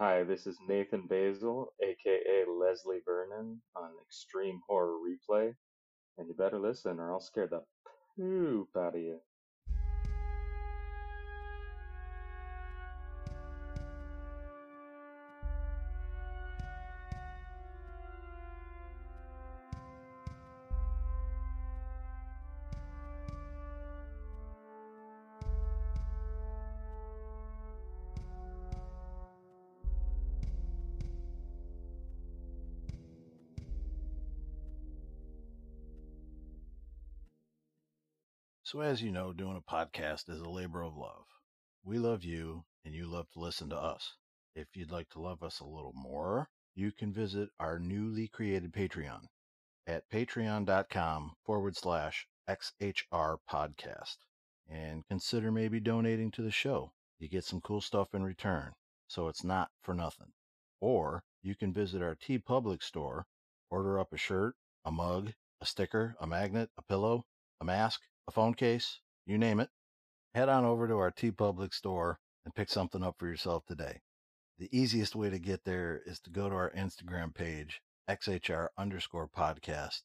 Hi, this is Nathan Basil, aka Leslie Vernon, on Extreme Horror Replay, and you better listen or I'll scare the poop out of you. So as you know, doing a podcast is a labor of love. We love you, and you love to listen to us. If you'd like to love us a little more, you can visit our newly created Patreon at patreon.com/XHR podcast and consider maybe donating to the show. You get some cool stuff in return, so it's not for nothing. Or you can visit our TeePublic store, order up a shirt, a mug, a sticker, a magnet, a pillow, a mask, a phone case, you name it. Head on over to our TeePublic store and pick something up for yourself today. The easiest way to get there is to go to our Instagram page, XHR_podcast,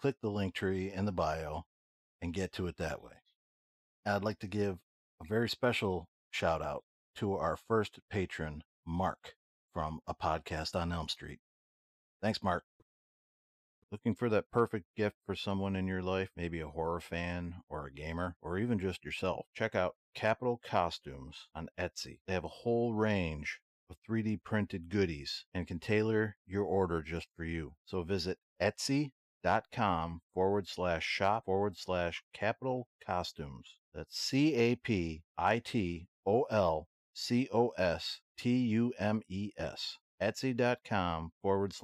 click the link tree in the bio, and get to it that way. I'd like to give a very special shout out to our first patron, Mark, from A Podcast on Elm Street. Thanks, Mark. Looking for that perfect gift for someone in your life, maybe a horror fan or a gamer, or even just yourself? Check out Capitol Costumes on Etsy. They have a whole range of 3D printed goodies and can tailor your order just for you. So visit etsy.com/shop/Capitol Costumes. That's CAPITOL COSTUMES. Etsy.com/shop/Capitol Costumes,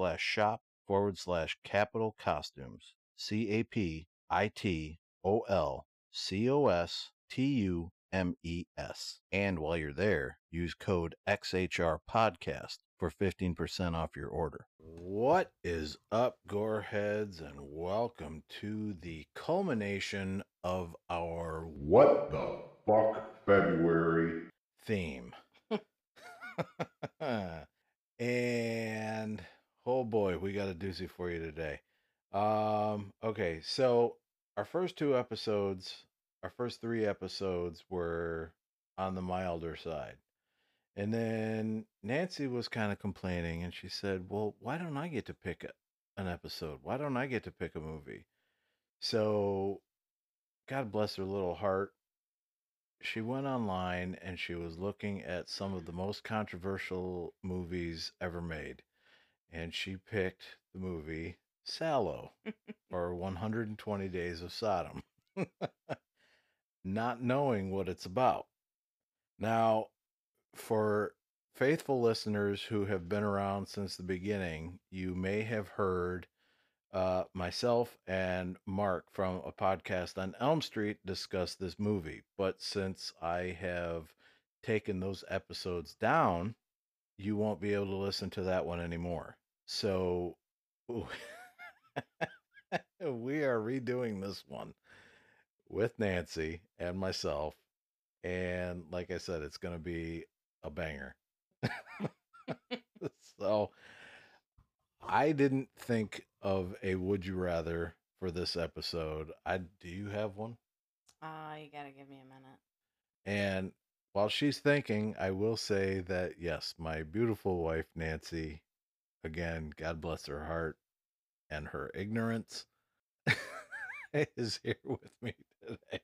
CAPITOL COSTUMES. And while you're there, use code XHR Podcast for 15% off your order. What is up, Goreheads, and welcome to the culmination of our What the Fuck February theme. And oh boy, we got a doozy for you today. Okay, so our first three episodes were on the milder side. And then Nancy was kind of complaining, and she said, well, why don't I get to pick an episode? Why don't I get to pick a movie? So God bless her little heart. She went online, and she was looking at some of the most controversial movies ever made. And she picked the movie Salò, or 120 Days of Sodom, not knowing what it's about. Now, for faithful listeners who have been around since the beginning, you may have heard myself and Mark from A Podcast on Elm Street discuss this movie. But since I have taken those episodes down, you won't be able to listen to that one anymore. So we are redoing this one with Nancy and myself. And like I said, it's going to be a banger. So I didn't think of a would you rather for this episode. Do you have one? You got to give me a minute. And while she's thinking, I will say that, yes, my beautiful wife, Nancy, again, God bless her heart and her ignorance, is here with me today.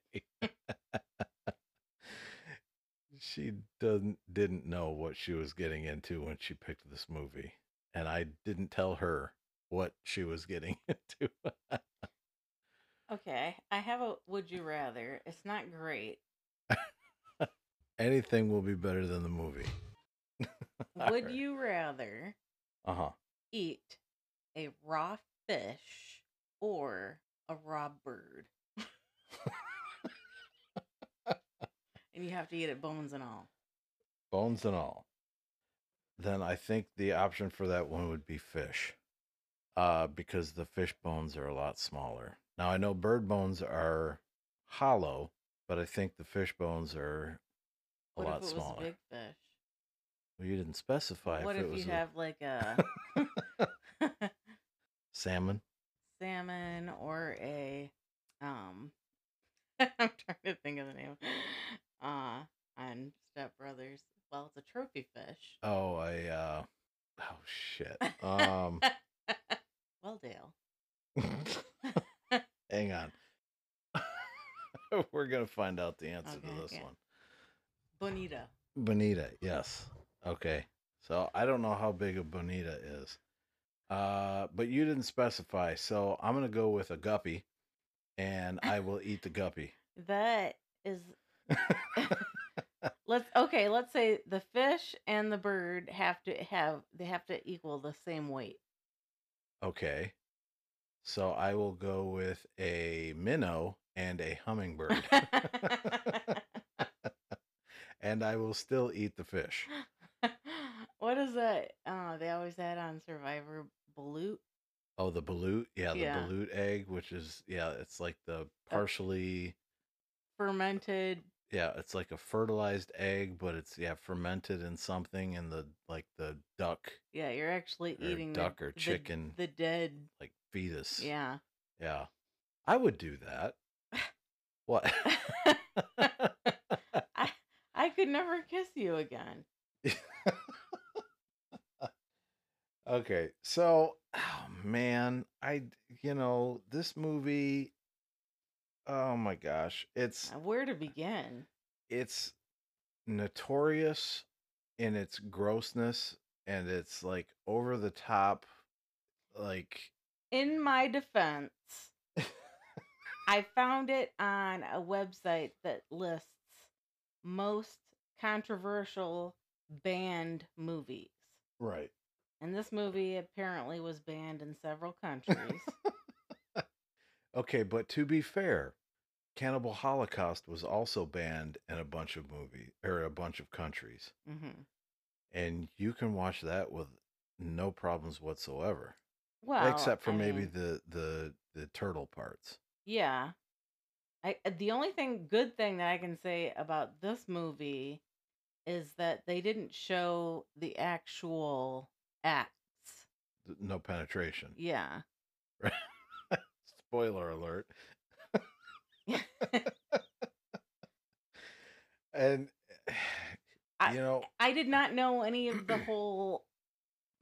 She didn't know what she was getting into when she picked this movie, and I didn't tell her what she was getting into. Okay, I have a would you rather. It's not great. Anything will be better than the movie. Would you rather eat a raw fish or a raw bird? And you have to eat it bones and all. Bones and all. Then I think the option for that one would be fish. Because the fish bones are a lot smaller. Now, I know bird bones are hollow, but I think the fish bones are a lot smaller. What if it was a big fish? Well, you didn't specify. What if it was you have like a salmon or a I'm trying to think of the name. On Step Brothers. Well, it's a trophy fish. Oh, oh shit. Well, Dale. Hang on. We're gonna find out the answer to this one. Bonita. Bonita, yes. Okay. So I don't know how big a bonita is. But you didn't specify, so I'm gonna go with a guppy and I will eat the guppy. That is let's say the fish and the bird have to equal the same weight. Okay. So I will go with a minnow and a hummingbird. And I will still eat the fish. What is that? They always had on Survivor, Balut. Oh, the Balut. Yeah, the Balut egg, which is, it's like the partially fermented. Yeah, it's like a fertilized egg, but it's fermented in something, and the duck. Yeah, you're actually eating duck or chicken. The dead fetus. Yeah. Yeah. I would do that. What? I could never kiss you again. Okay. So, oh man, this movie, oh my gosh, it's where to begin. It's notorious in its grossness and it's over the top. In my defense, I found it on a website that lists most controversial banned movies. Right. And this movie apparently was banned in several countries. Okay, but to be fair, Cannibal Holocaust was also banned in a bunch of countries. Mm-hmm. And you can watch that with no problems whatsoever. Well, except for maybe the turtle parts. Yeah. The only good thing that I can say about this movie is that they didn't show the actual acts. No penetration. Yeah. Right. Spoiler alert. And I did not know any of the whole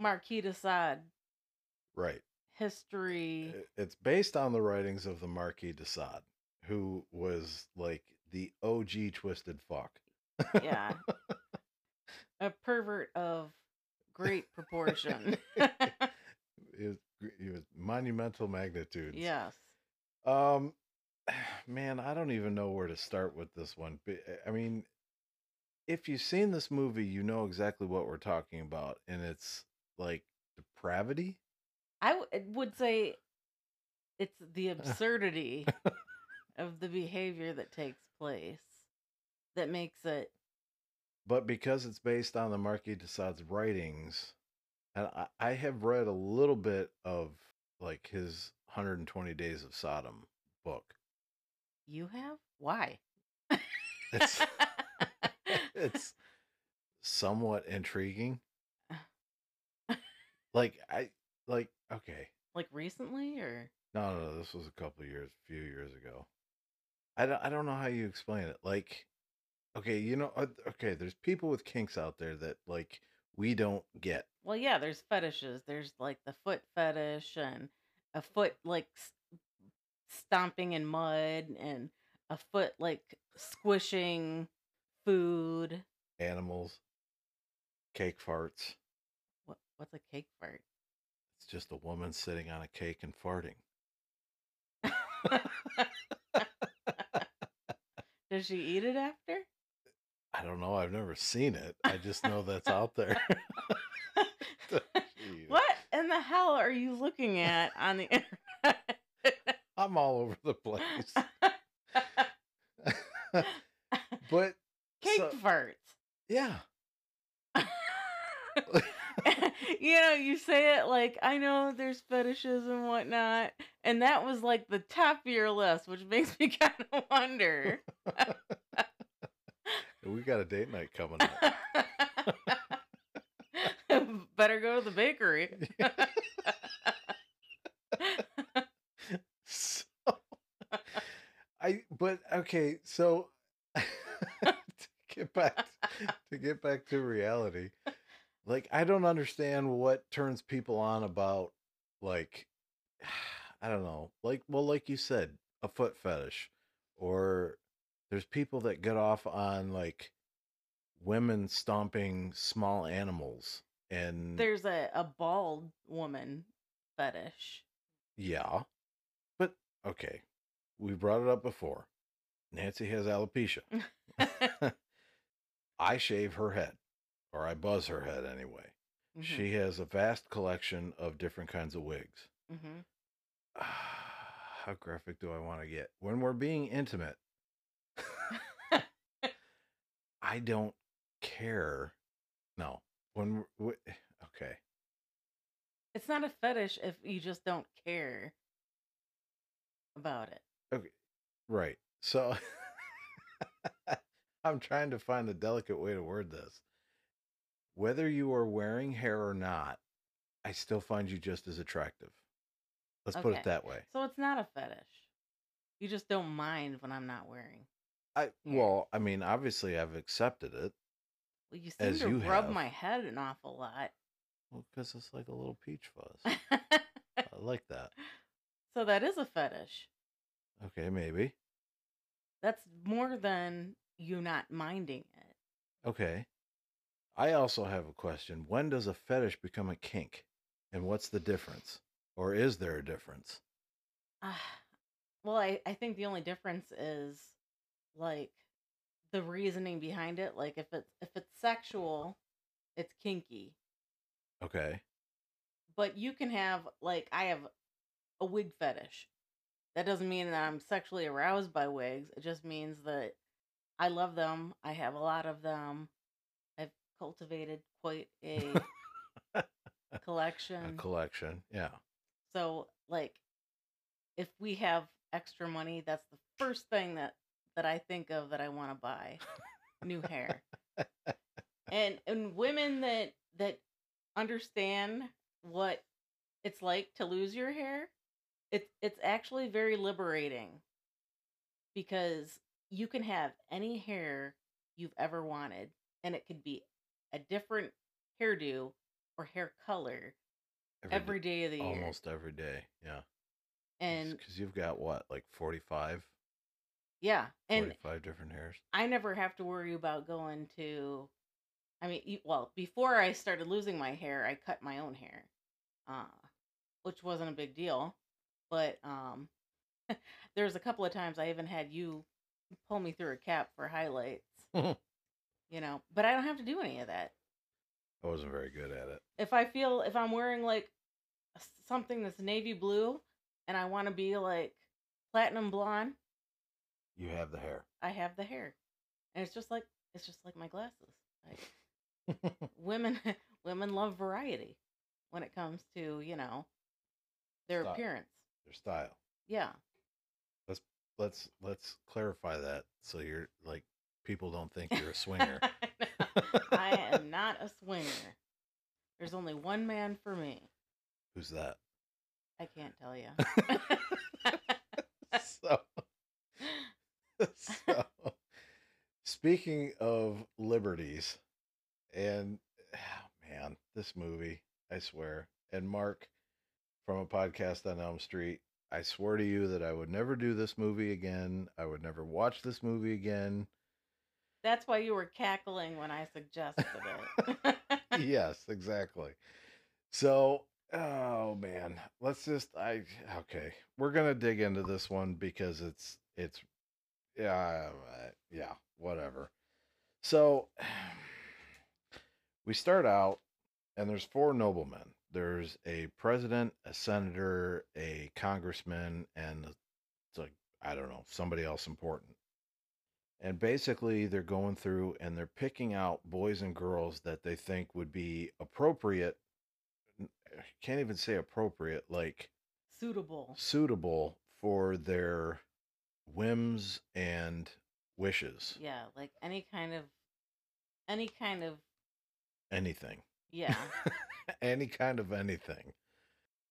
Marquis de Sade. Right. History. It's based on the writings of the Marquis de Sade, who was the OG twisted fuck. Yeah. A pervert of great proportion. It was monumental magnitude. Yes. Man, I don't even know where to start with this one. I mean, if you've seen this movie, you know exactly what we're talking about. And it's depravity. I would say it's the absurdity of the behavior that takes place that makes it. But because it's based on the Marquis de Sade's writings, and I have read a little bit of his 120 Days of Sodom book. You have? Why? It's somewhat intriguing. Okay. Recently or? No, this was a few years ago. I don't know how you explain it. Okay, there's people with kinks out there that we don't get. Well, yeah, there's fetishes. There's the foot fetish and a foot stomping in mud and a foot squishing food, animals, cake farts. What's a cake fart? It's just a woman sitting on a cake and farting. Does she eat it after? I don't know. I've never seen it. I just know that's out there. What in the hell are you looking at on the internet? I'm all over the place. But cake farts. Yeah. You say it I know there's fetishes and whatnot, and that was the top of your list, which makes me kind of wonder. We got a date night coming up. better go to the bakery. So, so to get back to reality, like, I don't understand what turns people on about, like, I don't know, like, well, like you said, a foot fetish, or there's people that get off on, like, women stomping small animals, and there's a bald woman fetish. Yeah, but okay, we brought it up before. Nancy has alopecia. I shave her head, or I buzz her head anyway. Mm-hmm. She has a vast collection of different kinds of wigs. Mm-hmm. How graphic do I want to get? When we're being intimate, I don't care. No. Okay. It's not a fetish if you just don't care about it. Okay. Right. So I'm trying to find a delicate way to word this. Whether you are wearing hair or not, I still find you just as attractive. Let's put it that way. So it's not a fetish. You just don't mind when I'm not wearing. I mean, obviously I've accepted it. Well, you seem to rub my head an awful lot. Well, because it's like a little peach fuzz. I like that. So that is a fetish. Okay, maybe. That's more than you not minding it. Okay. I also have a question. When does a fetish become a kink? And what's the difference? Or is there a difference? Well, I think the only difference is, like, the reasoning behind it. Like, if it's sexual, it's kinky. Okay. But you can have, like, I have a wig fetish. That doesn't mean that I'm sexually aroused by wigs. It just means that I love them. I have a lot of them. I've cultivated quite a collection. A collection, yeah. So, like, if we have extra money, that's the first thing that I think of that I want to buy. New hair. And women that understand what it's like to lose your hair, it's actually very liberating, because you can have any hair you've ever wanted, and it could be a different hairdo or hair color every day of the year. Almost every day, yeah. And because you've got, what, like 45? Yeah. 45 and different hairs. I never have to worry about going to, I mean, well, before I started losing my hair, I cut my own hair, which wasn't a big deal. But there's a couple of times I even had you pull me through a cap for highlights, you know, but I don't have to do any of that. I wasn't very good at it. If I'm wearing, like, something that's navy blue and I want to be, like, platinum blonde. You have the hair. I have the hair. And it's just like my glasses. Like, women love variety when it comes to, you know, their appearance. Their style. Yeah. Let's clarify that, so you're, like, people don't think you're a swinger. I am not a swinger. There's only one man for me. Who's that? I can't tell you. So, speaking of liberties, and, oh, man, this movie, I swear, and Mark from a podcast on Elm Street, I swore to you that I would never do this movie again. I would never watch this movie again. That's why you were cackling when I suggested it. Yes, exactly. So, oh, man, we're going to dig into this one, because it's yeah, whatever. So we start out, and there's four noblemen. There's a president, a senator, a congressman, and it's like, I don't know, somebody else important. And basically they're going through and they're picking out boys and girls that they think would be appropriate. I can't even say appropriate, like, suitable for their whims and wishes. Yeah. Like anything. Yeah. any kind of anything.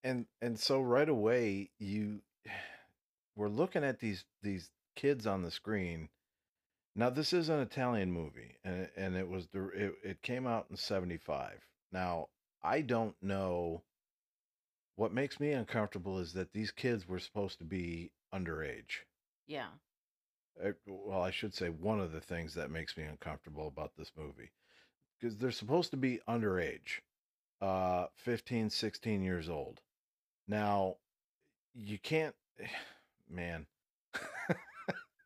And so right away, we're looking at these kids on the screen. Now, this is an Italian movie, and it was it came out in 1975. Now, I don't know. What makes me uncomfortable is that these kids were supposed to be underage. Yeah. Well, I should say one of the things that makes me uncomfortable about this movie, because they're supposed to be underage, 15, 16 years old. Now, you can't, man,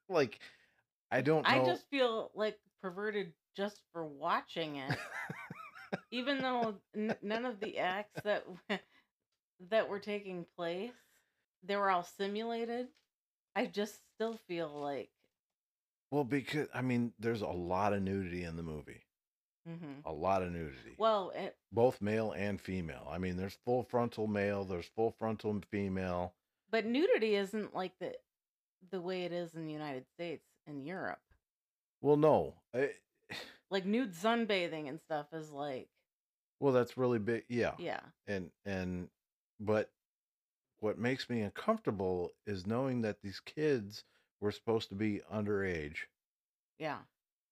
like, I don't know. I just feel like perverted just for watching it, even though none of the acts that were taking place, they were all simulated. I just still feel like. Well, because, I mean, there's a lot of nudity in the movie. Mm-hmm. A lot of nudity. Well, both male and female. I mean, there's full frontal male, there's full frontal female. But nudity isn't like the way it is in the United States and Europe. Well, no. Like nude sunbathing and stuff is like. Well, that's really big. Yeah. Yeah. And but what makes me uncomfortable is knowing that these kids were supposed to be underage. Yeah.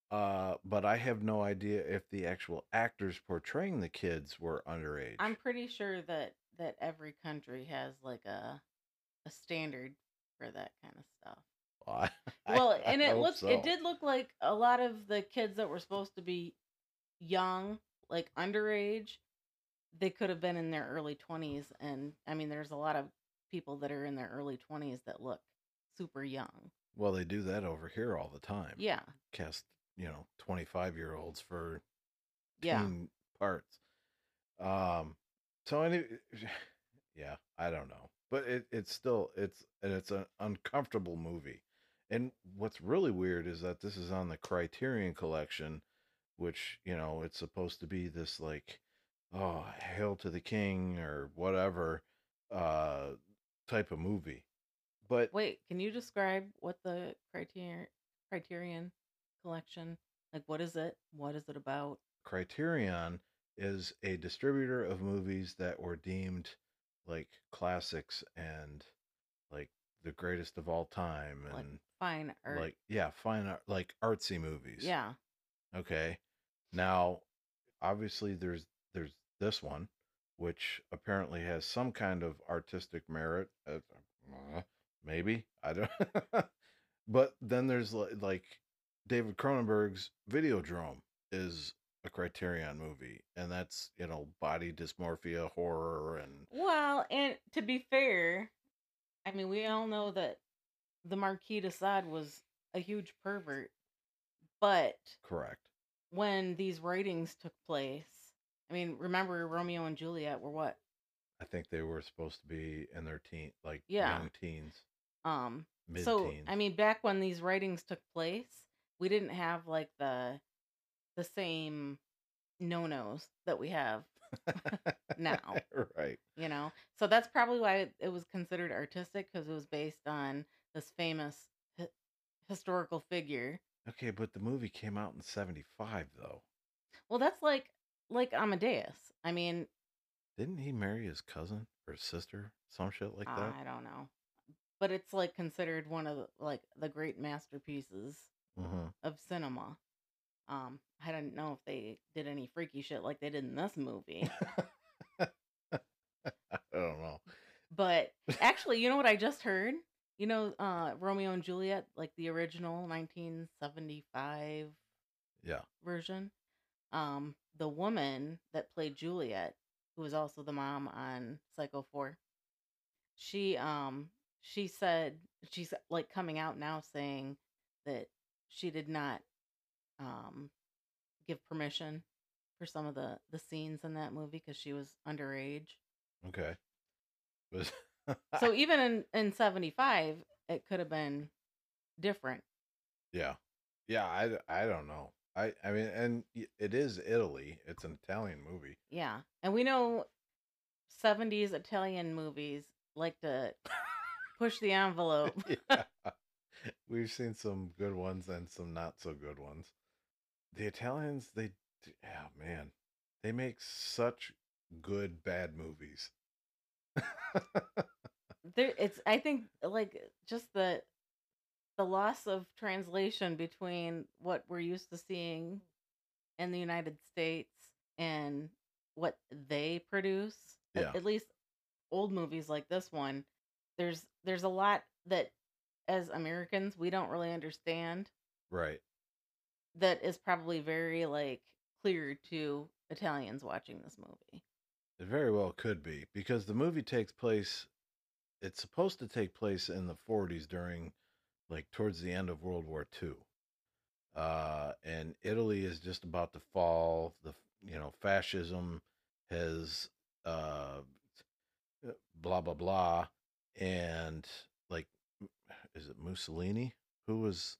But I have no idea if the actual actors portraying the kids were underage. I'm pretty sure that every country has like a standard for that kind of stuff. It did look like a lot of the kids that were supposed to be young, like underage, they could have been in their early 20s, and I mean, there's a lot of people that are in their early 20s that look super young. Well, they do that over here all the time. Yeah. Cast 25-year-olds for teen parts. So I don't know, but it's an uncomfortable movie. And what's really weird is that this is on the Criterion collection, which, it's supposed to be this like, oh, hail to the king or whatever, type of movie. But wait, can you describe what the Criterion collection, like, what is it? What is it about? Criterion is a distributor of movies that were deemed like classics and like the greatest of all time, and like fine art. Like, yeah, fine art, like artsy movies. Yeah. Okay. Now, obviously there's this one, which apparently has some kind of artistic merit. Maybe. I don't But then there's like David Cronenberg's Videodrome is a Criterion movie, and that's, body dysmorphia, horror, and well, and to be fair, I mean, we all know that the Marquis de Sade was a huge pervert, but correct. When these writings took place, I mean, remember Romeo and Juliet were what? I think they were supposed to be in their teen, like young teens. Mid-teens. So, I mean, back when these writings took place, we didn't have like the same no-nos that we have now. Right. So that's probably why it was considered artistic, because it was based on this famous historical figure. Okay, but the movie came out in 1975, though. Well, that's like Amadeus. I mean, didn't he marry his cousin or his sister? Some shit like that? I don't know. But it's like considered one of the great masterpieces of cinema. I don't know if they did any freaky shit like they did in this movie. I don't know. But actually, you know what I just heard? Romeo and Juliet, like the original 1975 version. The woman that played Juliet, who was also the mom on Psycho 4, she said, she's like coming out now saying that she did not give permission for some of the scenes in that movie because she was underage. Okay. So even in 1975, it could have been different. Yeah. Yeah, I don't know. I mean, and it is Italy. It's an Italian movie. Yeah. And we know 70s Italian movies like to push the envelope. Yeah. We've seen some good ones and some not so good ones. The Italians, they make such good bad movies. I think like just the loss of translation between what we're used to seeing in the United States and what they produce. Yeah. At least old movies like this one, there's a lot that as Americans we don't really understand. Right. That is probably very like clear to Italians watching this movie. It very well could be, because the movie takes place, it's supposed to take place in the 40s during like towards the end of World War II. And Italy is just about to fall. The, you know, fascism has blah, blah, blah. And like, is it Mussolini? Who was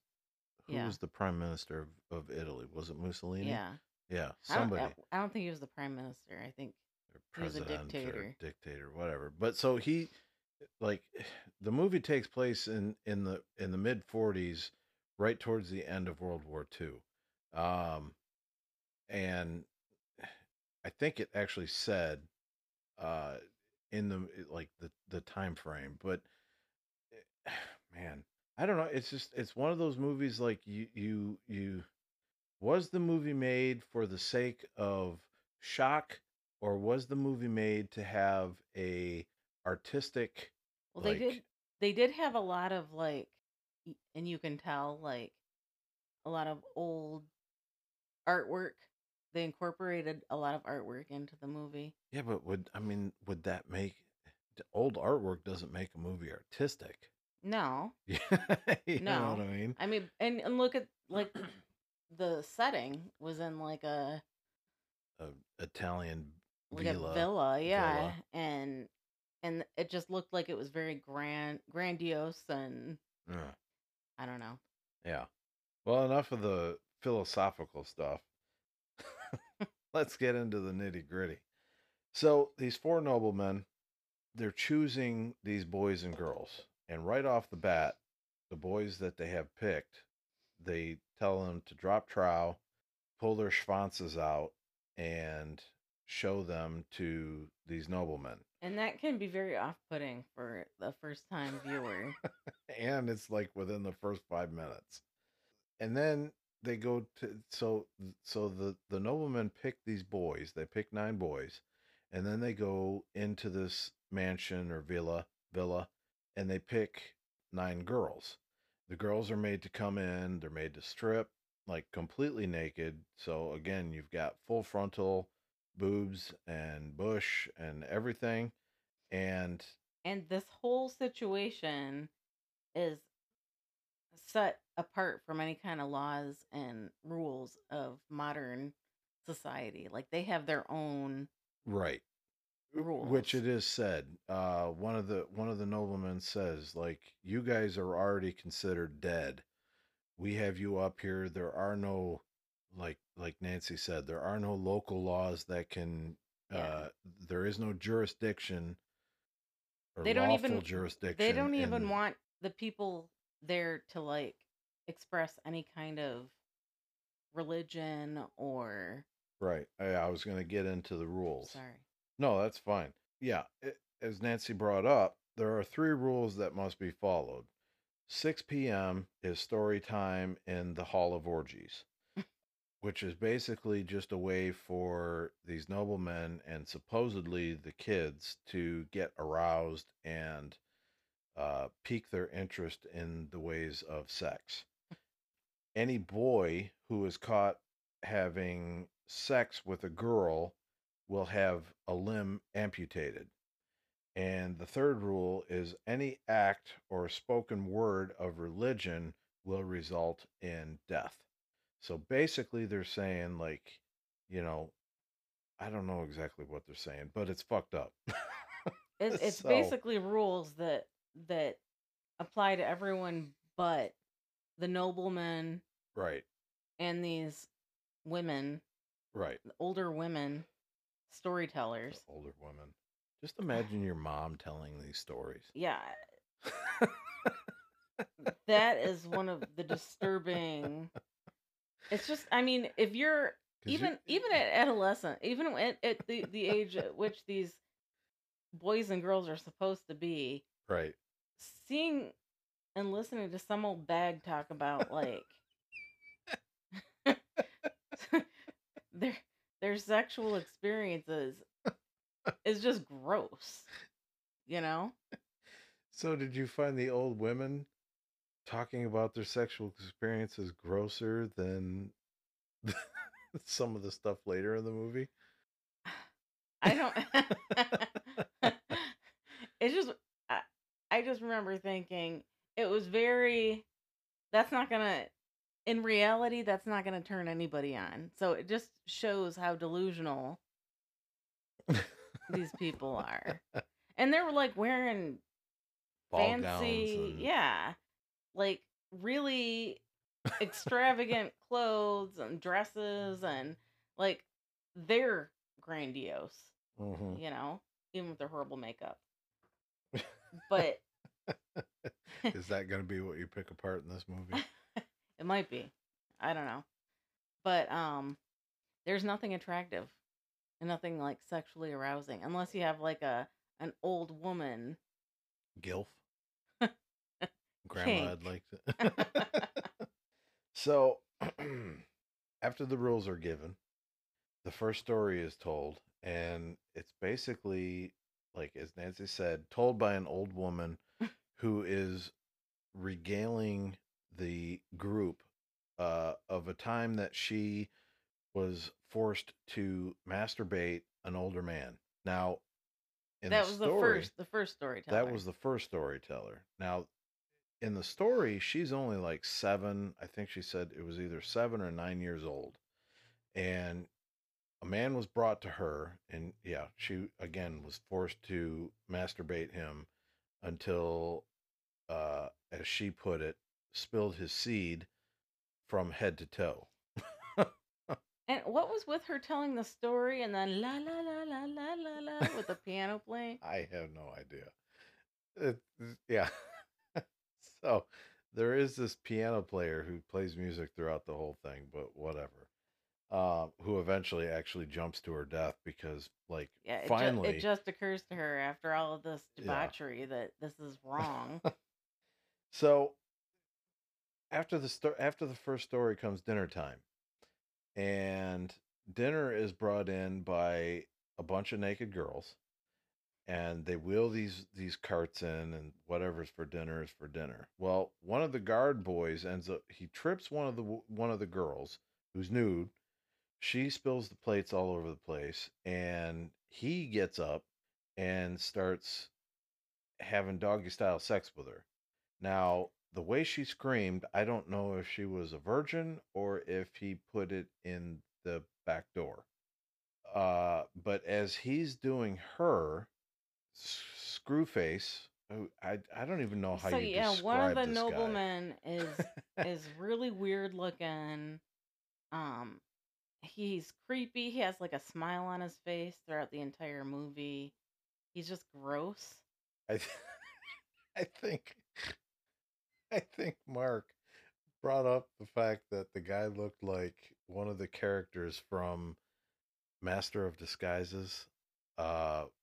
the prime minister of Italy? Was it Mussolini? Yeah. Yeah. Somebody. I don't think he was the prime minister. I think he was a dictator. Or dictator, whatever. But so he, like, the movie takes place in the mid 40s, right towards the end of World War II. And I think it actually said in the like the time frame, but man, I don't know. It's just, it's one of those movies like you was the movie made for the sake of shock, or was the movie made to have a artistic? Well, like, they did have a lot of like, and you can tell like a lot of old artwork. They incorporated a lot of artwork into the movie. Yeah. But would that make old artwork doesn't make a movie artistic? No. Yeah, you know what I mean? I mean, and look at like the setting was in like a Italian like villa. A villa, yeah. Villa. And it just looked like it was very grandiose and I don't know. Yeah. Well, enough of the philosophical stuff. Let's get into the nitty-gritty. So, these four noblemen, they're choosing these boys and girls. And right off the bat, the boys that they have picked, they tell them to drop trowel, pull their schwanzes out, and show them to these noblemen. And that can be very off-putting for the first-time viewer. And it's like within the first 5 minutes. And then they go to... So the noblemen pick these boys. They pick 9 boys. And then they go into this mansion or villa. And they pick 9 girls. The girls are made to come in. They're made to strip, like completely naked. So again, you've got full frontal, boobs and bush and everything. And this whole situation is set apart from any kind of laws and rules of modern society. Like they have their own right. Rules. Which it is said, one of the noblemen says, like, you guys are already considered dead. We have you up here. There are no, like Nancy said, there are no local laws that can, there is no jurisdiction or lawful jurisdiction. They don't even want the people there to like express any kind of religion or. Right. I was going to get into the rules. Sorry. No, that's fine. Yeah, as Nancy brought up, there are 3 rules that must be followed. 6 p.m. is story time in the Hall of Orgies, which is basically just a way for these noblemen and supposedly the kids to get aroused and pique their interest in the ways of sex. Any boy who is caught having sex with a girl will have a limb amputated. And the 3rd rule is any act or spoken word of religion will result in death. So basically they're saying, like, you know, I don't know exactly what they're saying, but it's fucked up. It's so, basically rules that apply to everyone but the noblemen. Right. And these women. Right. Older women. Storytellers. Older women. Just imagine your mom telling these stories. Yeah. That is one of the disturbing. It's just, I mean, if you're Even at adolescent, even at the age at which these boys and girls are supposed to be, right? Seeing and listening to some old bag talk about like their sexual experiences is just gross, you know. So, did you find the old women talking about their sexual experiences grosser than some of the stuff later in the movie? I don't. It's just I just remember thinking it was very. That's not gonna. In reality, that's not gonna turn anybody on. So it just shows how delusional these people are, and they were like wearing ball fancy, and... yeah, like really extravagant clothes and dresses, and like they're grandiose, mm-hmm. you know, even with their horrible makeup. But is that going to be what you pick apart in this movie? It might be. I don't know. But there's nothing attractive and nothing like sexually arousing unless you have like an old woman gilf. Grandma, I'd like to. So, after the rules are given, the first story is told, and it's basically, like as Nancy said, told by an old woman who is regaling the group of a time that she was forced to masturbate an older man. Now, in that was the first storyteller. That was the first storyteller. Now, in the story, she's only like 7. I think she said it was either 7 or 9 years old. And a man was brought to her. And yeah, she, again, was forced to masturbate him until, as she put it, spilled his seed from head to toe. And what was with her telling the story and then la, la, la, la, la, la, la with the piano playing? I have no idea. Yeah. So, there is this piano player who plays music throughout the whole thing, but whatever. Who eventually actually jumps to her death because, like, yeah, finally... It just occurs to her after all of this debauchery that this is wrong. So, after the first story comes dinner time. And dinner is brought in by a bunch of naked girls. And they wheel these carts in, and whatever's for dinner is for dinner. Well, one of the guard boys ends up, he trips one of the girls who's nude. She spills the plates all over the place, and he gets up and starts having doggy style sex with her. Now, the way she screamed, I don't know if she was a virgin or if he put it in the back door. But as he's doing her, Screwface, I don't even know how you describe this guy. So yeah, one of the noblemen is really weird looking. He's creepy. He has like a smile on his face throughout the entire movie. He's just gross. I think Mark brought up the fact that the guy looked like one of the characters from Master of Disguises.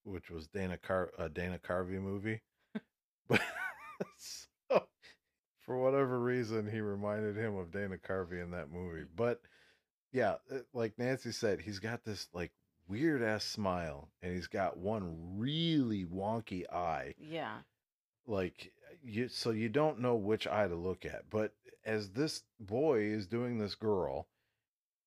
Which was Dana Carvey movie. But so, for whatever reason, he reminded him of Dana Carvey in that movie. But yeah, like Nancy said, he's got this like weird ass smile, and he's got one really wonky eye. Yeah. Like you don't know which eye to look at. But as this boy is doing this girl,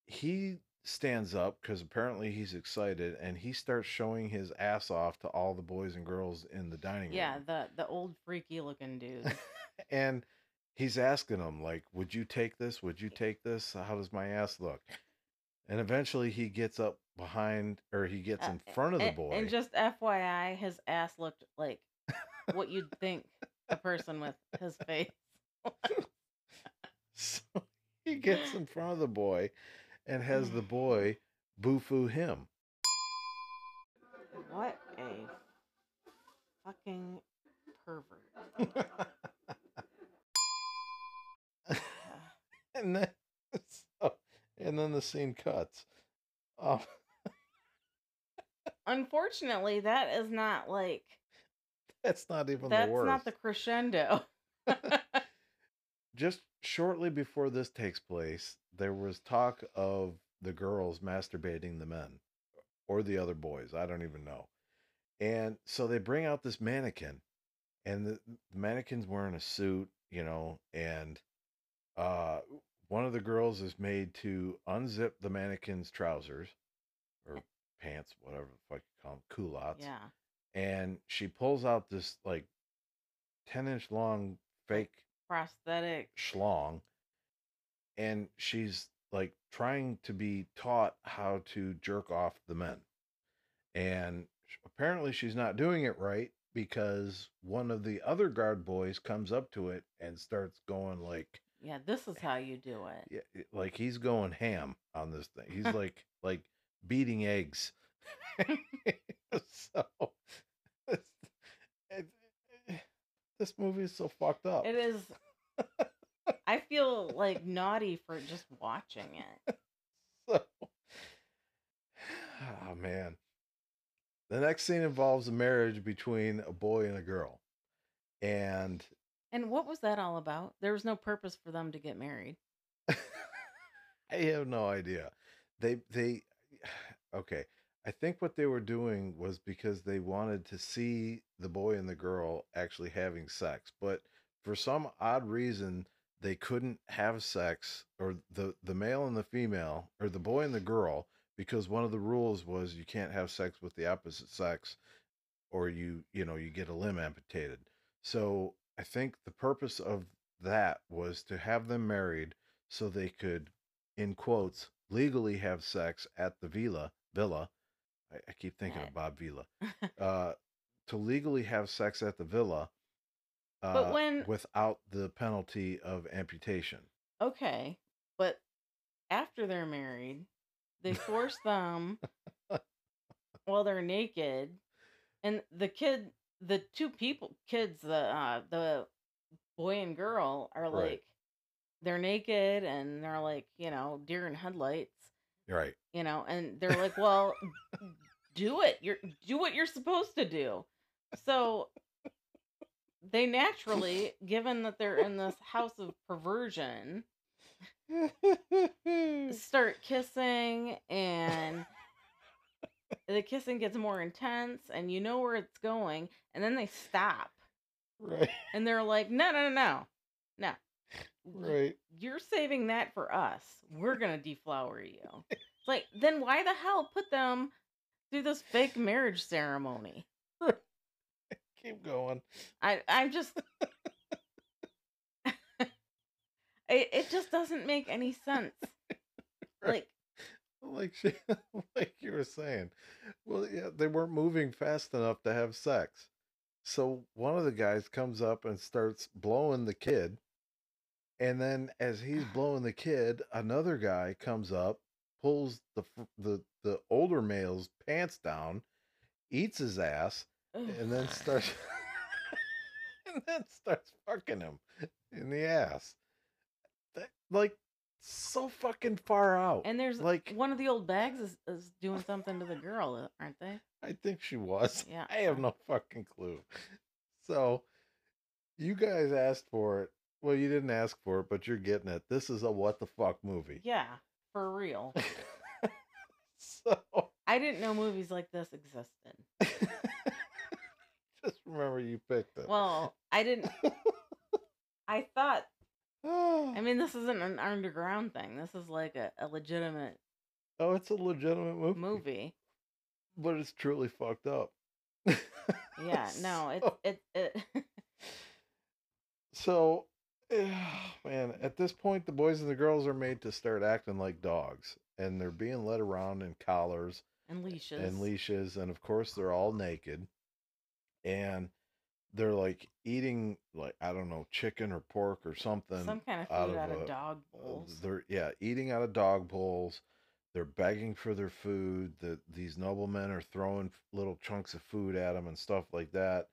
he stands up because apparently he's excited, and he starts showing his ass off to all the boys and girls in the dining room. Yeah, the old freaky looking dude. And he's asking them, like, would you take this? Would you take this? How does my ass look? And eventually he gets up behind, or he gets in front of the boy. And just FYI, his ass looked like what you'd think a person with his face. So he gets in front of the boy and has the boy boo-foo him. What a fucking pervert. And then the scene cuts. Oh. Unfortunately, that is not like... That's not even the worst. That's not the crescendo. Just shortly before this takes place, there was talk of the girls masturbating the men. Or the other boys. I don't even know. And so they bring out this mannequin. And the mannequin's wearing a suit, you know. And one of the girls is made to unzip the mannequin's trousers. Or pants, whatever the fuck you call them. Culottes. Yeah. And she pulls out this, like, 10-inch long fake prosthetic schlong. And she's, like, trying to be taught how to jerk off the men. And apparently she's not doing it right because one of the other guard boys comes up to it and starts going, like... Yeah, this is how you do it. Yeah, like, he's going ham on this thing. He's, like beating eggs. So... This movie is so fucked up. It is. I feel like naughty for just watching it. So, oh man. The next scene involves a marriage between a boy and a girl. And what was that all about? There was no purpose for them to get married. I have no idea. They okay. I think what they were doing was because they wanted to see the boy and the girl actually having sex. But for some odd reason, they couldn't have sex, or the male and the female, or the boy and the girl, because one of the rules was you can't have sex with the opposite sex, or you get a limb amputated. So I think the purpose of that was to have them married so they could, in quotes, legally have sex at the villa. I keep thinking of Bob Vila. To legally have sex at the villa without the penalty of amputation. Okay. But after they're married, they force them while they're naked. And the boy and girl are like, right. They're naked and they're like, you know, deer in headlights. Right. You know, and they're like, well, do it. Do what you're supposed to do. So they naturally, given that they're in this house of perversion, start kissing, and the kissing gets more intense and you know where it's going, and then they stop. Right. And they're like, no. Right. You're saving that for us. We're going to deflower you. It's like, then why the hell put them through this fake marriage ceremony? Keep going. I'm just... it just doesn't make any sense. Right. Like you were saying. Well, yeah, they weren't moving fast enough to have sex. So one of the guys comes up and starts blowing the kid. And then as he's blowing the kid, another guy comes up, pulls the older male's pants down, eats his ass, and then starts fucking him in the ass. That, like, so fucking far out. And there's like one of the old bags is doing something to the girl, aren't they? I think she was. Yeah. I have no fucking clue. So you guys asked for it. Well, you didn't ask for it, but you're getting it. This is a what the fuck movie. Yeah, for real. So I didn't know movies like this existed. Just remember you picked it. Well, I didn't. I thought. I mean, this isn't an underground thing. This is like a legitimate. Oh, it's a legitimate movie. But it's truly fucked up. Yeah. No. It. So. Man, at this point, the boys and the girls are made to start acting like dogs, and they're being led around in collars and leashes. And of course, they're all naked, and they're like eating, like, I don't know, chicken or pork or something, some kind of food out of dog bowls. They're eating out of dog bowls. They're begging for their food. These noblemen are throwing little chunks of food at them and stuff like that.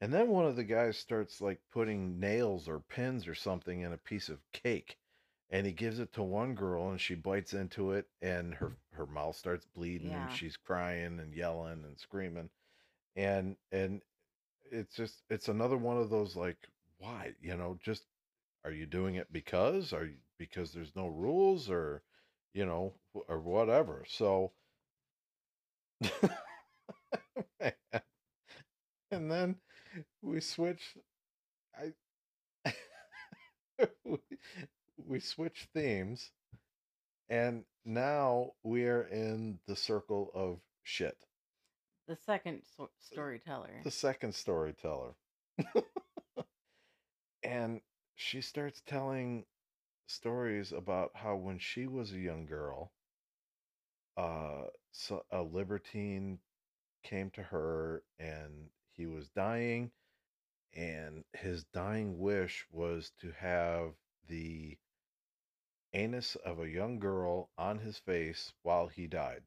And then one of the guys starts, like, putting nails or pins or something in a piece of cake. And he gives it to one girl, and she bites into it, and her mouth starts bleeding, and she's crying and yelling and screaming, and it's just, it's another one of those, like, why, you know, just, are you doing it because, are you, because there's no rules, or, you know, or whatever. So, and then we switch, we switch themes, and now we are in the circle of shit. The second storyteller. The second storyteller. And she starts telling stories about how when she was a young girl, so a libertine came to her, and he was dying, and his dying wish was to have the anus of a young girl on his face while he died.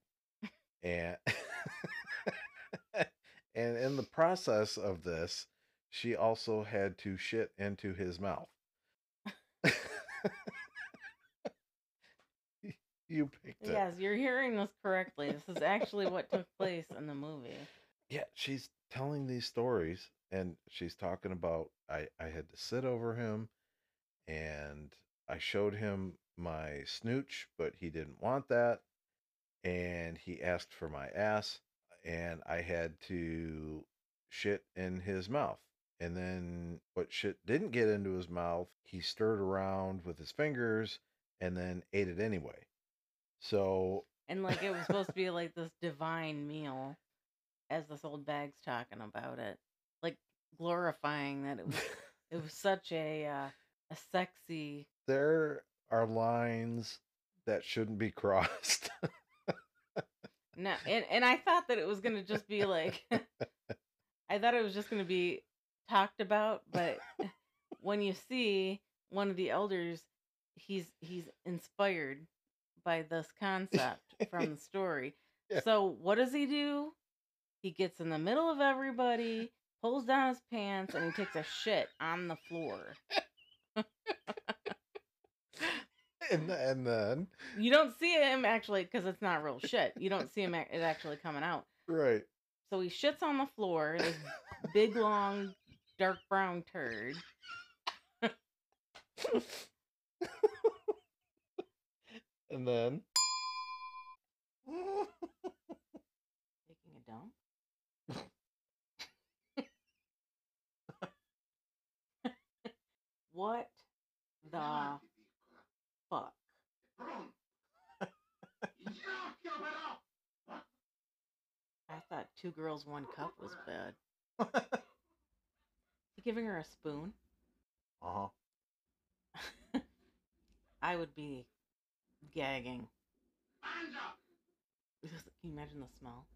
And and in the process of this, she also had to shit into his mouth. You picked it. Yes, you're hearing this correctly. This is actually what took place in the movie. Yeah, she's telling these stories, and she's talking about, I had to sit over him, and I showed him my snooch, but he didn't want that, and he asked for my ass, and I had to shit in his mouth. And then what shit didn't get into his mouth, he stirred around with his fingers and then ate it anyway. So, and like, it was supposed to be like this divine meal, as this old bag's talking about it, like glorifying that it was such a sexy. There are lines that shouldn't be crossed. No, and I thought that it was going to just be like, I thought it was just going to be talked about, but when you see one of the elders, he's inspired by this concept from the story. Yeah. So what does he do? He gets in the middle of everybody, pulls down his pants, and he takes a shit on the floor. And then you don't see him actually, because it's not real shit. You don't see him it actually coming out. Right. So he shits on the floor, this big, long, dark brown turd. And then taking a dump. What the fuck? I thought two girls, one cup was bad. You giving her a spoon? Uh-huh. I would be gagging. Can you imagine the smell?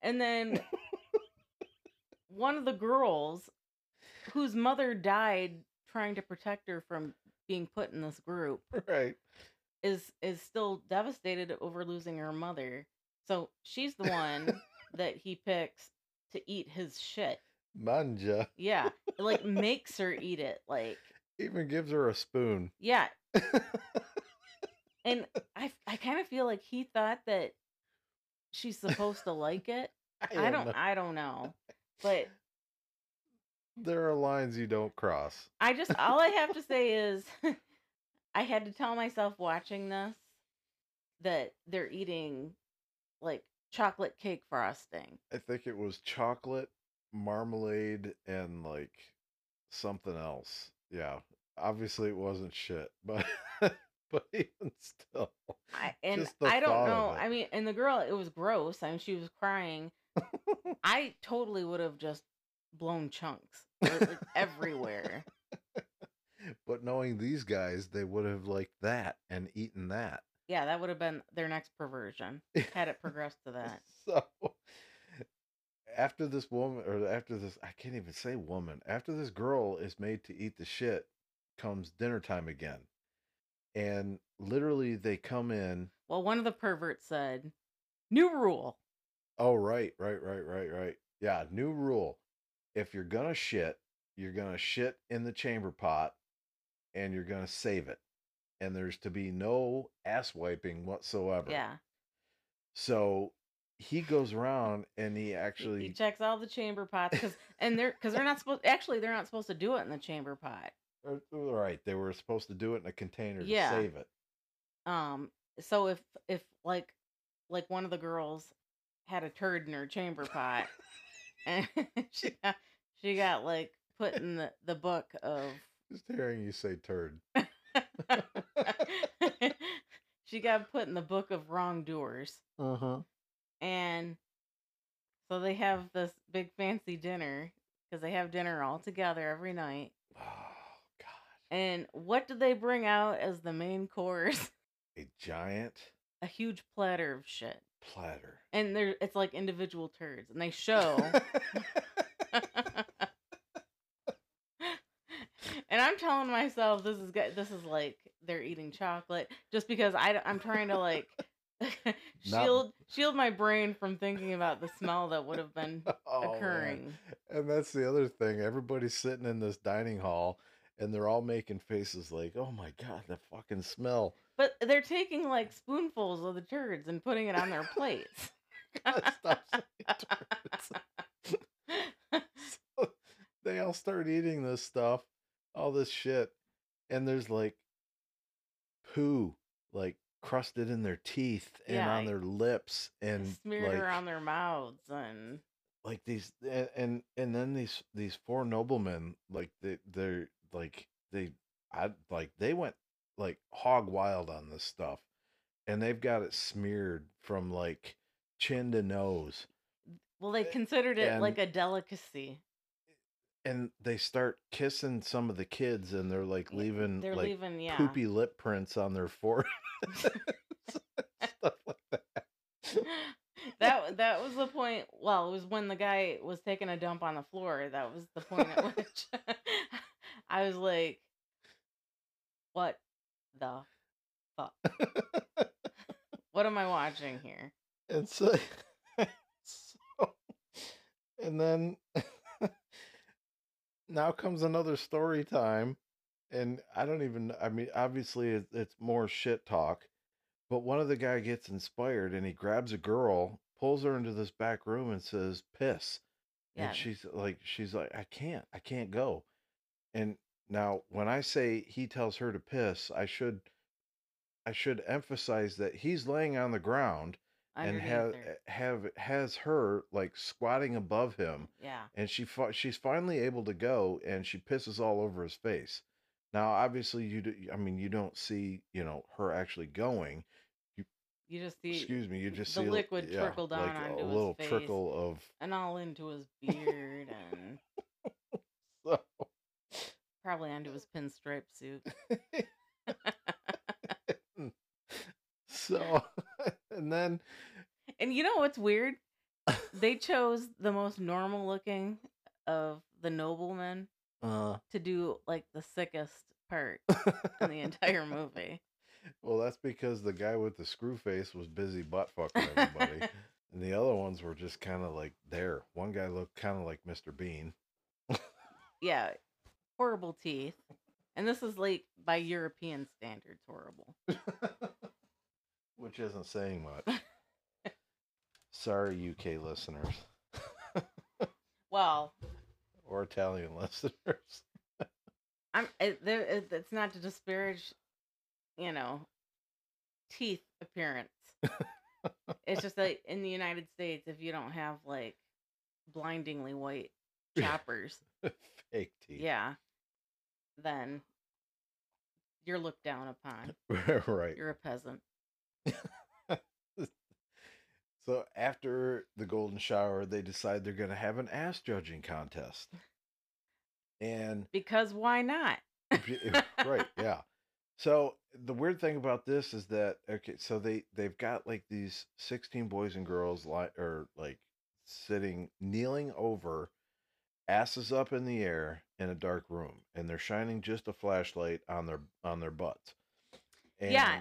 And then one of the girls whose mother died trying to protect her from being put in this group, right, is still devastated over losing her mother. So she's the one that he picks to eat his shit. Manja. Yeah. Like, makes her eat it. Like, even gives her a spoon. Yeah. And I kind of feel like he thought that she's supposed to like it. I don't know. But there are lines you don't cross. All I have to say is I had to tell myself watching this that they're eating like chocolate cake frosting. I think it was chocolate, marmalade, and like something else. Yeah. Obviously it wasn't shit, but but even still. I don't know. I mean, and the girl, it was gross. I mean, she was crying. I totally would have just blown chunks like, everywhere. But knowing these guys, they would have liked that and eaten that. Yeah, that would have been their next perversion had it progressed to that. So after this girl is made to eat the shit, comes dinner time again. And literally they come in. Well, one of the perverts said, new rule. Oh, right. Yeah, new rule. If you're going to shit, you're going to shit in the chamber pot and you're going to save it. And there's to be no ass wiping whatsoever. Yeah. So he goes around and he actually... He checks all the chamber pots because they're not supposed... Actually, they're not supposed to do it in the chamber pot. Right. They were supposed to do it in a container to save it. So if one of the girls had a turd in her chamber pot and she got like put in the book of... Just hearing you say turd. She got put in the book of wrongdoers. Uh-huh. And so they have this big fancy dinner because they have dinner all together every night. Oh, God. And what do they bring out as the main course? A huge platter of shit. Platter. And it's like individual turds. And they show. And I'm telling myself this is like they're eating chocolate just because I'm trying to like shield my brain from thinking about the smell that would have been occurring. Man. And that's the other thing. Everybody's sitting in this dining hall and they're all making faces like, oh my God, the fucking smell. But they're taking like spoonfuls of the turds and putting it on their plates. God, stop saying turds. So they all start eating this stuff, all this shit. And there's like poo, like crusted in their teeth and on their lips and smeared like, around their mouths and like these and then these four noblemen like they went like hog wild on this stuff and they've got it smeared from like chin to nose. Well, they considered it like a delicacy. And they start kissing some of the kids, and they're like leaving poopy lip prints on their forehead, stuff like that. That was the point. Well, it was when the guy was taking a dump on the floor. That was the point at which I was like, "What the fuck? What am I watching here?" And so, and then. Now comes another story time, and obviously it's more shit talk, but one of the guy gets inspired and he grabs a girl, pulls her into this back room and says, piss. Yeah. And she's like, I can't go. And now when I say he tells her to piss, I should emphasize that he's laying on the ground. And has her like squatting above him. Yeah. And she's finally able to go, and she pisses all over his face. Now, obviously, you don't see her actually going. You just see. Excuse me. You just see the liquid trickle down like onto his face. A little trickle of and all into his beard and so probably onto his pinstripe suit. So. And you know what's weird? They chose the most normal looking of the noblemen to do like the sickest part in the entire movie. Well, that's because the guy with the screw face was busy butt fucking everybody. And the other ones were just kind of like there. One guy looked kind of like Mr. Bean. Yeah. Horrible teeth. And this is like by European standards, horrible. Which isn't saying much. Sorry, UK listeners. Well. Or Italian listeners. It's not to disparage, teeth appearance. It's just like in the United States, if you don't have like blindingly white choppers. Fake teeth. Yeah. Then you're looked down upon. Right. You're a peasant. So after the golden shower, they decide they're going to have an ass judging contest. And because why not? Right. Yeah. So the weird thing about this is that, okay, so they've got like these 16 boys and girls kneeling over, asses up in the air in a dark room, and they're shining just a flashlight on their butts. And yeah,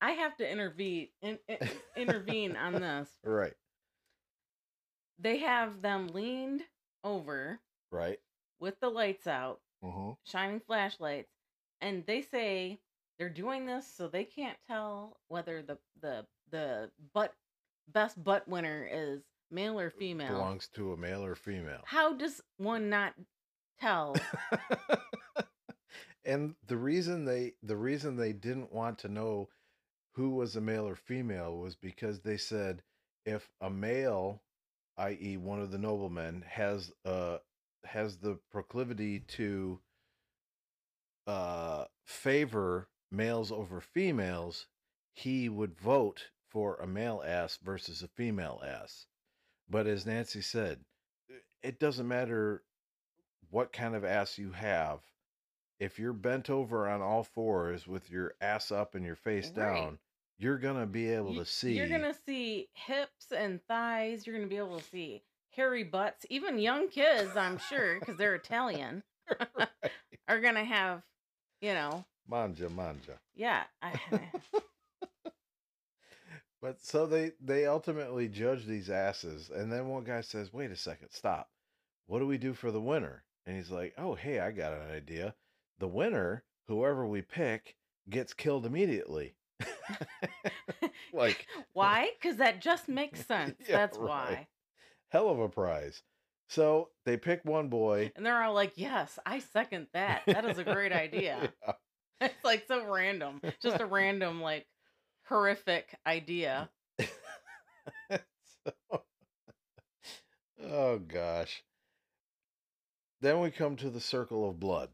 I have to intervene on this. Right. They have them leaned over. Right. With the lights out. Mm-hmm. Shining flashlights. And they say they're doing this so they can't tell whether the best butt winner is male or female. It belongs to a male or female. How does one not tell? And the reason they didn't want to know who was a male or female was because they said if a male, i.e. one of the noblemen, has the proclivity to favor males over females, he would vote for a male ass versus a female ass. But as Nancy said, it doesn't matter what kind of ass you have. If you're bent over on all fours with your ass up and your face down, you're going to be able to see. You're going to see hips and thighs. You're going to be able to see hairy butts. Even young kids, I'm sure, because they're Italian, are going to have, you know. Manja. Yeah. But so they ultimately judge these asses. And then one guy says, wait a second, stop. What do we do for the winner? And he's like, oh, hey, I got an idea. The winner, whoever we pick, gets killed immediately. Like, why? Because that just makes sense. Yeah, that's right. Why. Hell of a prize. So they pick one boy. And they're all like, yes, I second that. That is a great idea. Yeah. It's like so random. Just a random, like, horrific idea. So, oh, gosh. Then we come to the Circle of Blood.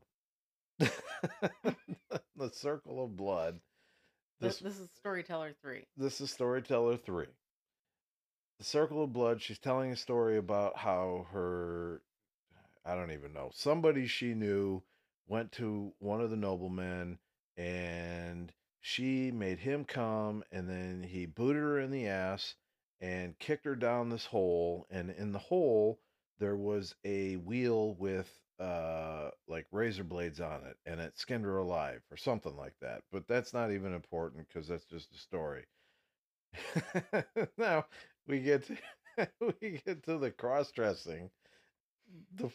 The Circle of Blood. This is Storyteller 3. This is Storyteller 3. The Circle of Blood, she's telling a story about how her, I don't even know, somebody she knew went to one of the noblemen and she made him come and then he booted her in the ass and kicked her down this hole. And in the hole, there was a wheel with like razor blades on it, and it skinned her alive or something like that. But that's not even important because that's just a story. Now we get to the cross-dressing. The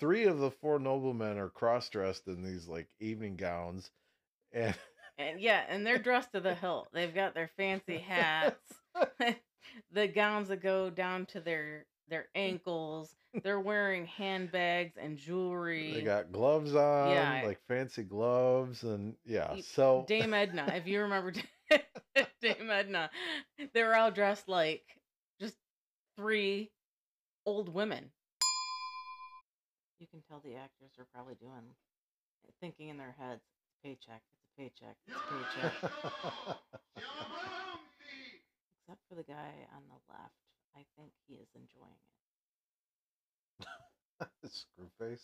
three of the four noblemen are cross-dressed in these like evening gowns, and yeah, and they're dressed to the hilt. They've got their fancy hats, the gowns that go down to their ankles. They're wearing handbags and jewelry. They got gloves on, yeah, like fancy gloves. And yeah, so Dame Edna, if you remember Dame Edna, they were all dressed like just three old women. You can tell the actors are probably thinking in their heads, paycheck, it's a paycheck, it's a paycheck. Except for the guy on the left. I think he is enjoying it. Screwface.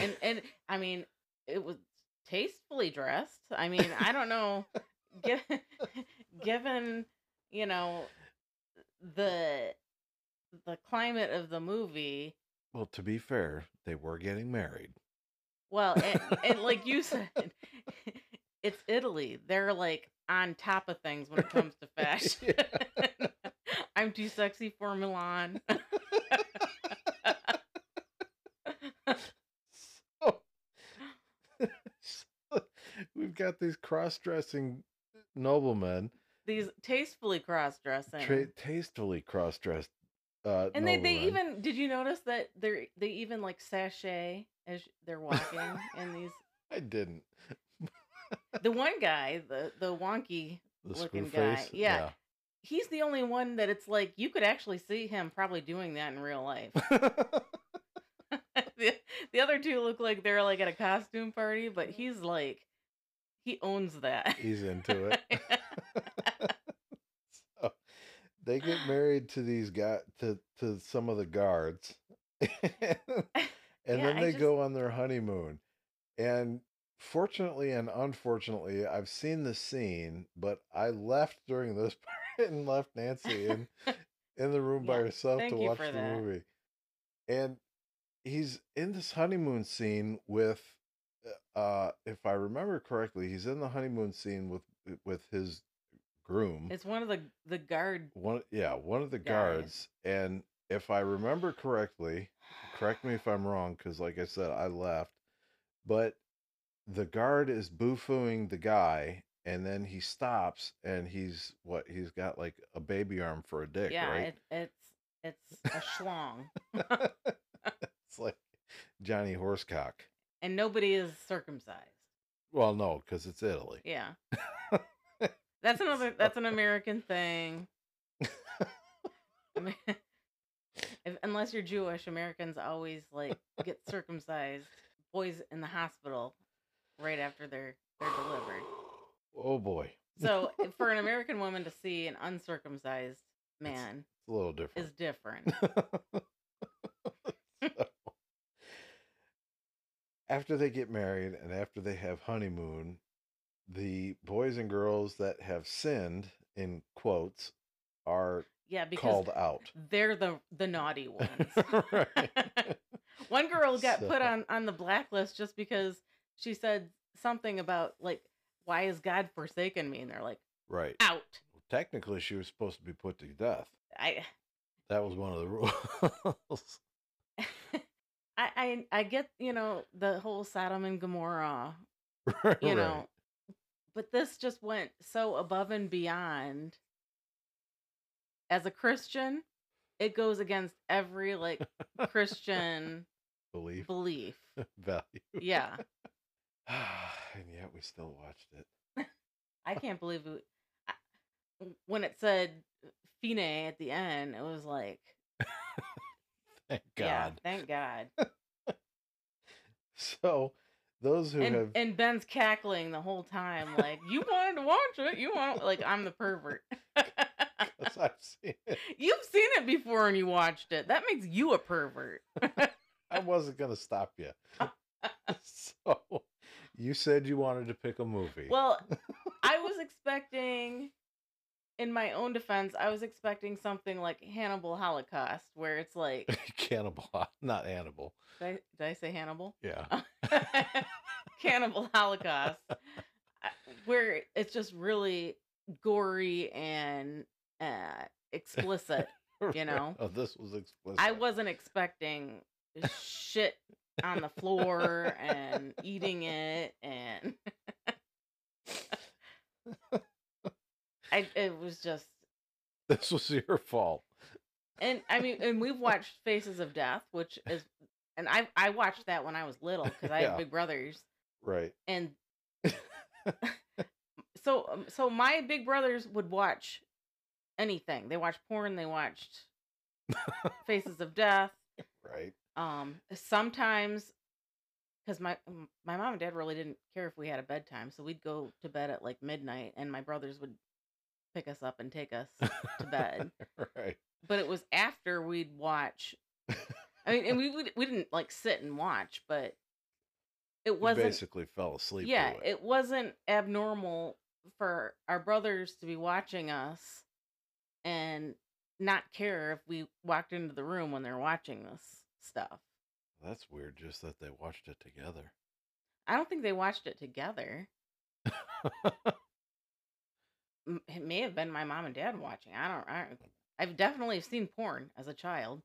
Mm-hmm. And I mean, it was tastefully dressed. I mean, I don't know. Given, you know, the climate of the movie. Well, to be fair, they were getting married. Well, and like you said, it's Italy. They're like on top of things when it comes to fashion. Yeah. I'm too sexy for Milan. So, we've got these cross-dressing noblemen. These tastefully cross-dressing. Tastefully cross-dressed and they even, did you notice that they even like sashay as they're walking in these? I didn't. The one guy, the wonky looking guy. Yeah. He's the only one that it's like you could actually see him probably doing that in real life. The other two look like they're like at a costume party, but he's like, he owns that. He's into it. So they get married to these guys, to some of the guards. Then they go on their honeymoon. And fortunately and unfortunately, I've seen the scene, but I left during this part and left Nancy in the room by herself to watch the movie. And he's in this honeymoon scene with if I remember correctly, he's in the honeymoon scene with his groom. It's one of the guard. One of the guards. And if I remember correctly, correct me if I'm wrong, because like I said, I left. But the guard is boo-fooing the guy, and then he stops, and he's got like a baby arm for a dick, yeah, right? Yeah, it's a schlong. It's like Johnny Horsecock. And nobody is circumcised. Well, no, because it's Italy. Yeah. That's an American thing. I mean, unless you're Jewish, Americans always like get circumcised. Boys in the hospital right after they're delivered. Oh boy. So for an American woman to see an uncircumcised man, it's a little different. Is different. So, after they get married and after they have honeymoon, the boys and girls that have sinned in quotes are called out. They're the naughty ones. Right. One girl got put on the blacklist just because she said something about like, why is God forsaken me? And they're like, right, out. Well, technically, she was supposed to be put to death. That was one of the rules. I get, you know, the whole Sodom and Gomorrah, you know, but this just went so above and beyond. As a Christian, it goes against every like Christian belief, value. Yeah. And yet we still watched it. I can't believe when it said Fine at the end, it was like, thank God. Yeah, thank God. So those who have. And Ben's cackling the whole time. Like, you wanted to watch it. You want like, I'm the pervert. Because I've seen it. You've seen it before and you watched it. That makes you a pervert. I wasn't going to stop you. So you said you wanted to pick a movie. Well, I was expecting, in my own defense, I was expecting something like Cannibal Holocaust, where it's like... Cannibal, not Hannibal. Did I say Hannibal? Yeah. Cannibal Holocaust, where it's just really gory and explicit, you know? Oh, this was explicit. I wasn't expecting shit on the floor and eating it, and it was just, this was your fault. And I mean, and we've watched Faces of Death, which is, and I watched that when I was little because I had big brothers, right? And so my big brothers would watch anything. They watched porn. They watched Faces of Death, right? Sometimes, because my mom and dad really didn't care if we had a bedtime, so we'd go to bed at like midnight, and my brothers would pick us up and take us to bed. Right. But it was after we'd watch. I mean, and we didn't like sit and watch, but it wasn't, you basically fell asleep. Yeah, it wasn't abnormal for our brothers to be watching us and not care if we walked into the room when they're watching this stuff. That's weird, just that they watched it together. I don't think they watched it together. It may have been my mom and dad watching. I've definitely seen porn as a child.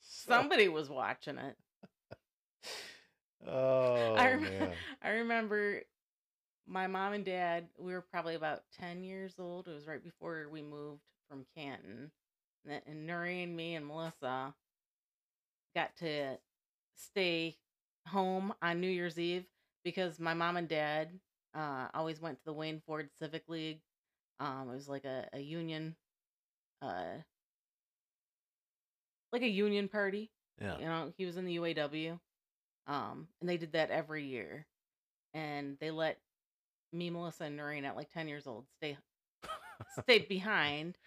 Somebody was watching it. Oh, man. I remember my mom and dad, we were probably about 10 years old. It was right before we moved from Canton. And Nuri and me and Melissa got to stay home on New Year's Eve because my mom and dad always went to the Wayne Ford Civic League. It was like a union, like a union party. Yeah. You know, he was in the UAW. And they did that every year. And they let me, Melissa, and Noreen at like 10 years old stayed behind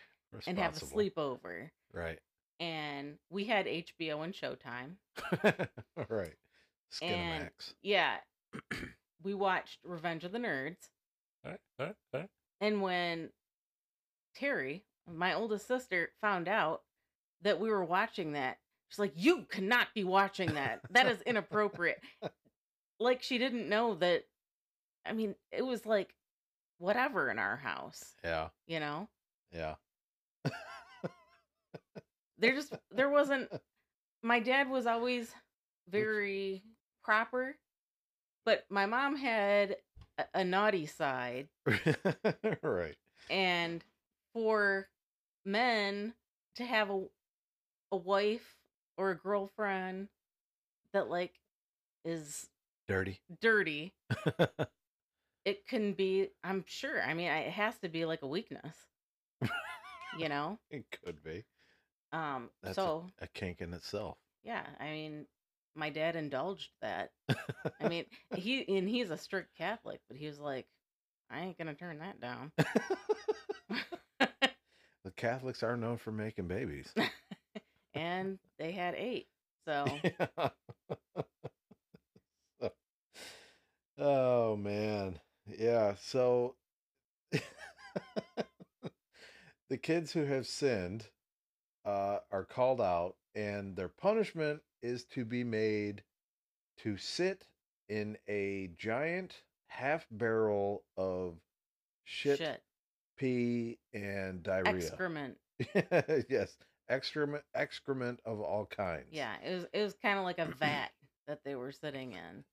and have a sleepover. Right. And we had HBO and Showtime. All right. Skin and Max. Yeah. We watched Revenge of the Nerds. All right. And when Terry, my oldest sister, found out that we were watching that. She's like, you cannot be watching that. That is inappropriate. Like, she didn't know that. I mean, it was like whatever in our house. Yeah. You know? Yeah. There wasn't. My dad was always very proper, but my mom had a naughty side. Right. And for men to have a wife or a girlfriend that like is dirty, it can be, I'm sure. I mean, it has to be like a weakness, you know? It could be. That's so a kink in itself. Yeah. I mean, my dad indulged that. I mean, he's a strict Catholic, but he was like, I ain't going to turn that down. The Catholics are known for making babies. And they had 8. So. Yeah. Oh, man. Yeah. So the kids who have sinned are called out, and their punishment is to be made to sit in a giant half barrel of shit, pee, and diarrhea. Excrement. Yes. Excrement of all kinds. Yeah. It was kind of like a vat that they were sitting in.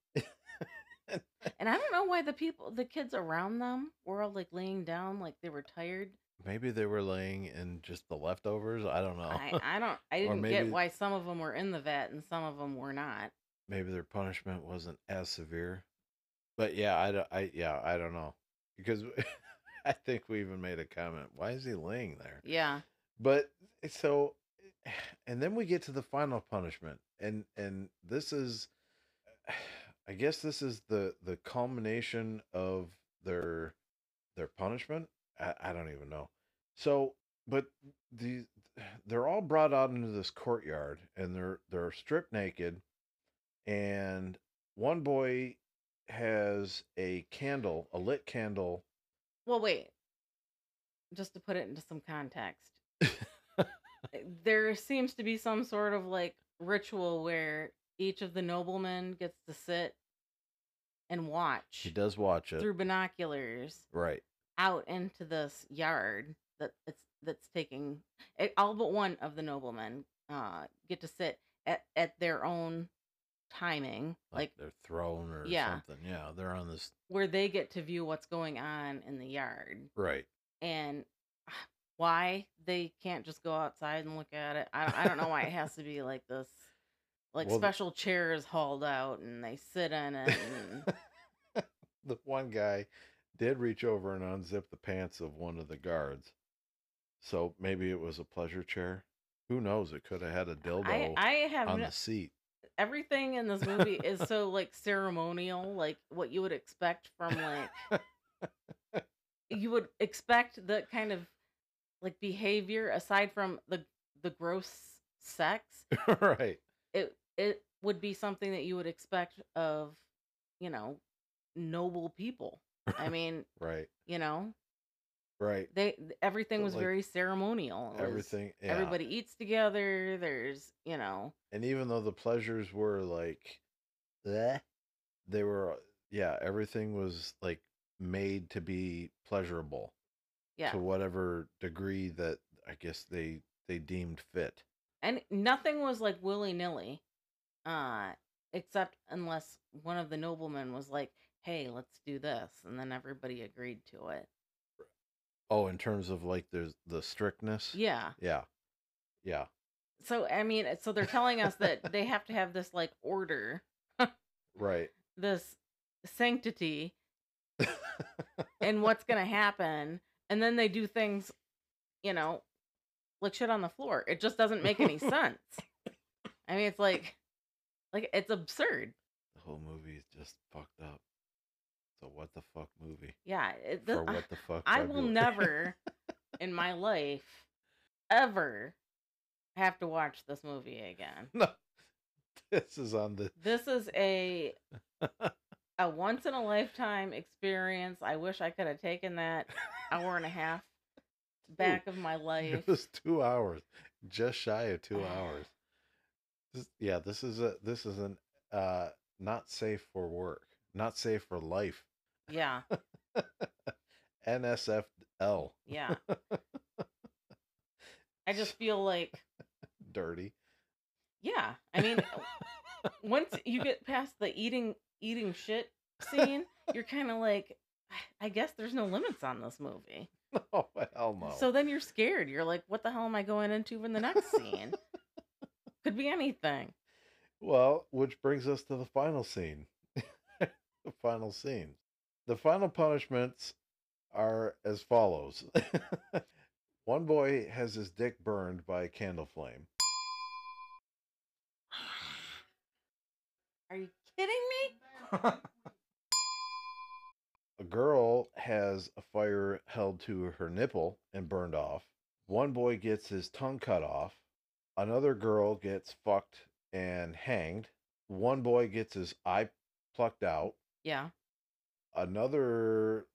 And I don't know why the kids around them were all like laying down, like they were tired. Maybe they were laying in just the leftovers. I don't know. I didn't get why some of them were in the vat and some of them were not. Maybe their punishment wasn't as severe. But yeah, I don't know. Because I think we even made a comment. Why is he laying there? Yeah. But so, and then we get to the final punishment. And this is, I guess this is the culmination of their punishment. I don't even know. So, but they're all brought out into this courtyard, and they're stripped naked, and one boy has a lit candle. Well, wait. Just to put it into some context. There seems to be some sort of like ritual where each of the noblemen gets to sit and watch. He does watch it through binoculars. Right. Out into this yard that's taking it, all but one of the noblemen get to sit at their own timing, like their throne or something. Yeah, they're on this where they get to view what's going on in the yard. Right. And why they can't just go outside and look at it, I don't know why it has to be like this, like, well, special chairs hauled out and they sit in it. And the one guy did reach over and unzip the pants of one of the guards. So maybe it was a pleasure chair. Who knows? It could have had a dildo on the seat. Everything in this movie is so like ceremonial, like what you would expect from like you would expect the kind of like behavior aside from the gross sex. Right. It would be something that you would expect of, you know, noble people. I mean, right. You know, right. Everything was like, very ceremonial. Everything. Yeah. Everybody eats together. There's, you know. And even though the pleasures were like, bleh, they were, yeah, everything was like made to be pleasurable. Yeah. To whatever degree that I guess they deemed fit. And nothing was like willy-nilly, except unless one of the noblemen was like, hey, let's do this. And then everybody agreed to it. Oh, in terms of like the strictness? Yeah. Yeah. Yeah. So, I mean, so they're telling us that they have to have this like order. Right. This sanctity and what's going to happen. And then they do things, you know, like shit on the floor. It just doesn't make any sense. I mean, it's like it's absurd. The whole movie is just fucked up. A what the fuck movie. Yeah. For what the fuck. I will never in my life ever have to watch this movie again. No. This is a once in a lifetime experience. I wish I could have taken that hour and a half back of my life. It was 2 hours. just shy of 2 hours. Yeah, this is an not safe for work, not safe for life. Yeah. NSFL. Yeah. I just feel like dirty. Yeah, I mean, once you get past the eating shit scene, you're kind of like, I guess there's no limits on this movie. Oh, hell no. So then you're scared. You're like, what the hell am I going into in the next scene? Could be anything. Well, which brings us to the final scene. The final scene. The final punishments are as follows. One boy has his dick burned by a candle flame. Are you kidding me? A girl has a fire held to her nipple and burned off. One boy gets his tongue cut off. Another girl gets fucked and hanged. One boy gets his eye plucked out. Yeah. Another,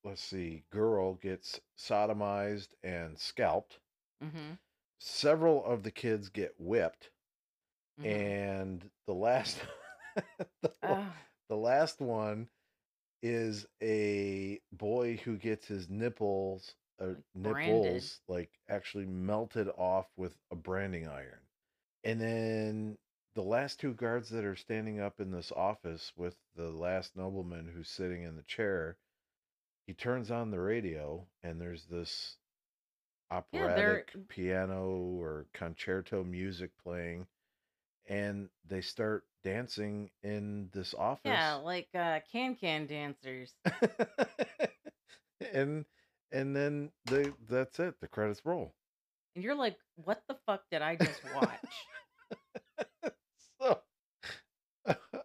girl gets sodomized and scalped. Mm-hmm. Several of the kids get whipped. Mm-hmm. And the last, the last one is a boy who gets his nipples, branded. Like actually melted off with a branding iron. And then the last two guards that are standing up in this office with the last nobleman who's sitting in the chair, he turns on the radio and there's this operatic piano or concerto music playing, and they start dancing in this office. Yeah, like can-can dancers. And then that's it. The credits roll. And you're like, what the fuck did I just watch?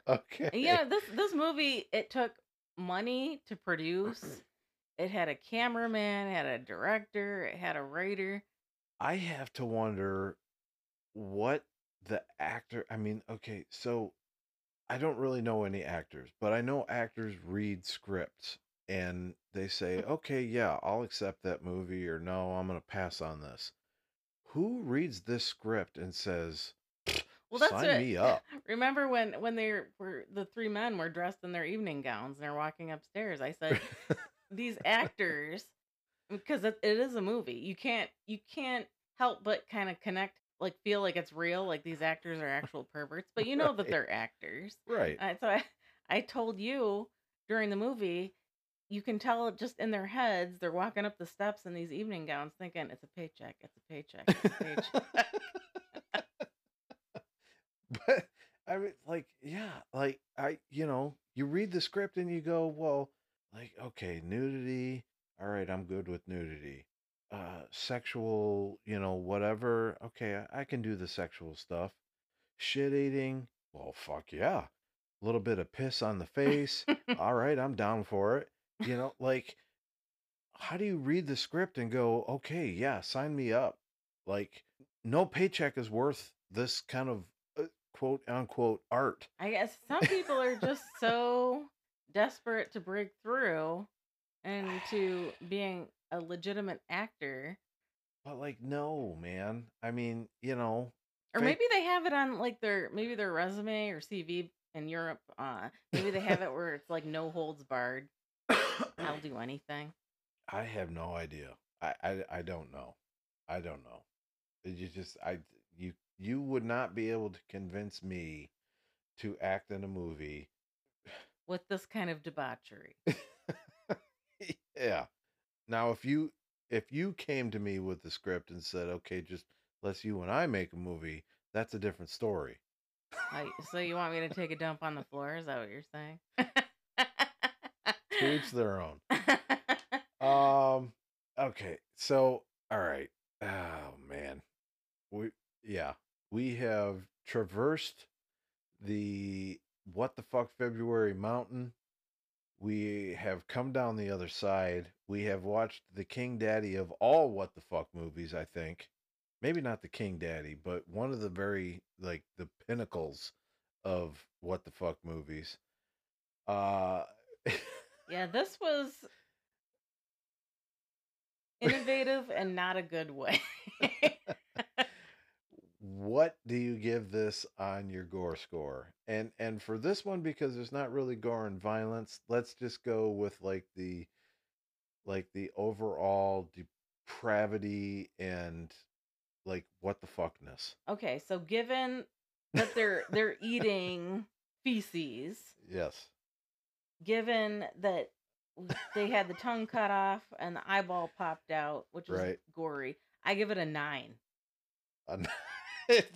Okay. Yeah, this movie, it took money to produce. It had a cameraman, it had a director, it had a writer. I have to wonder what the actor, I mean, okay, so I don't really know any actors, but I know actors read scripts and they say, okay, yeah, I'll accept that movie, or no, I'm going to pass on this. Who reads this script and says, well, that's sign me up? Remember when the three men were dressed in their evening gowns and they're walking upstairs? I said, these actors, because it is a movie, you can't help but kind of connect, like feel like it's real, like these actors are actual perverts, but you know right. that they're actors, right? So I told you during the movie, you can tell just in their heads, they're walking up the steps in these evening gowns, thinking it's a paycheck, it's a paycheck, it's a paycheck. But I mean, like, yeah, like I, you know, you read the script and you go, well, like, okay, nudity. All right. I'm good with nudity, sexual, you know, whatever. Okay. I can do the sexual stuff. Shit eating. Well, fuck yeah. A little bit of piss on the face. All right. I'm down for it. You know, like, how do you read the script and go, okay, yeah, sign me up. Like, no paycheck is worth this kind of quote unquote art. I guess some people are just so desperate to break through and to being a legitimate actor. But like, no, man. I mean, you know, or maybe they have it on like their resume or CV in Europe. Maybe they have it where it's like no holds barred. I'll do anything. I have no idea. I don't know. I don't know. You just, you would not be able to convince me to act in a movie with this kind of debauchery. Yeah. Now, if you came to me with the script and said, okay, just let's you and I make a movie, that's a different story. So you want me to take a dump on the floor? Is that what you're saying? To each their own. Okay. So, all right. Oh man. We have traversed the what the fuck February mountain. We have come down the other side. We have watched the King Daddy of all what the fuck movies, I think. Maybe not the King Daddy, but one of the very, like, the pinnacles of what the fuck movies. Yeah, this was innovative and not a good way. what do you give this on your gore score? And for this one, because there's not really gore and violence, let's just go with like the overall depravity and like what the fuckness. Okay, so given that they're eating feces. Yes. Given that they had the tongue cut off and the eyeball popped out, which was right. gory, I give it a 9.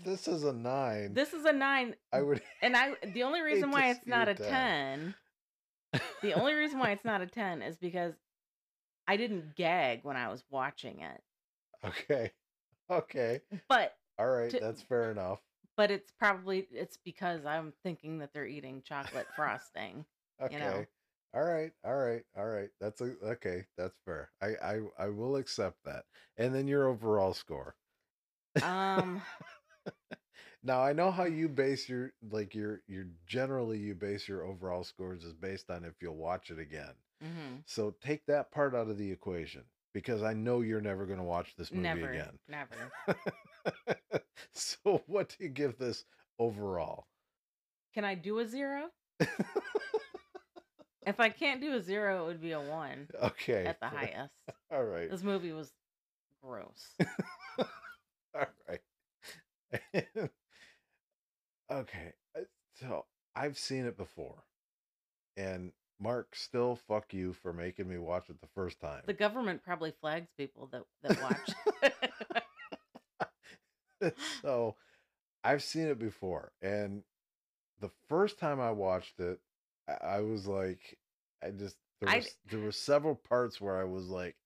This is a 9. This is a 9. The only reason why it's not a 10. The only reason why it's not a 10 is because I didn't gag when I was watching it. Okay. But all right, that's fair enough. But it's because I'm thinking that they're eating chocolate frosting. Okay. You know? All right. Okay. That's fair. I will accept that. And then your overall score. Now I know how you base your overall scores is based on if you'll watch it again. Mm-hmm. So take that part out of the equation, because I know you're never going to watch this movie again. Never. So what do you give this overall? Can I do a 0? If I can't do a 0, it would be a 1. Okay. At the highest. All right. This movie was gross. All right. Okay. So I've seen it before. And Mark, still fuck you for making me watch it the first time. The government probably flags people that watch. So I've seen it before. And the first time I watched it, I was like, there were several parts where I was like,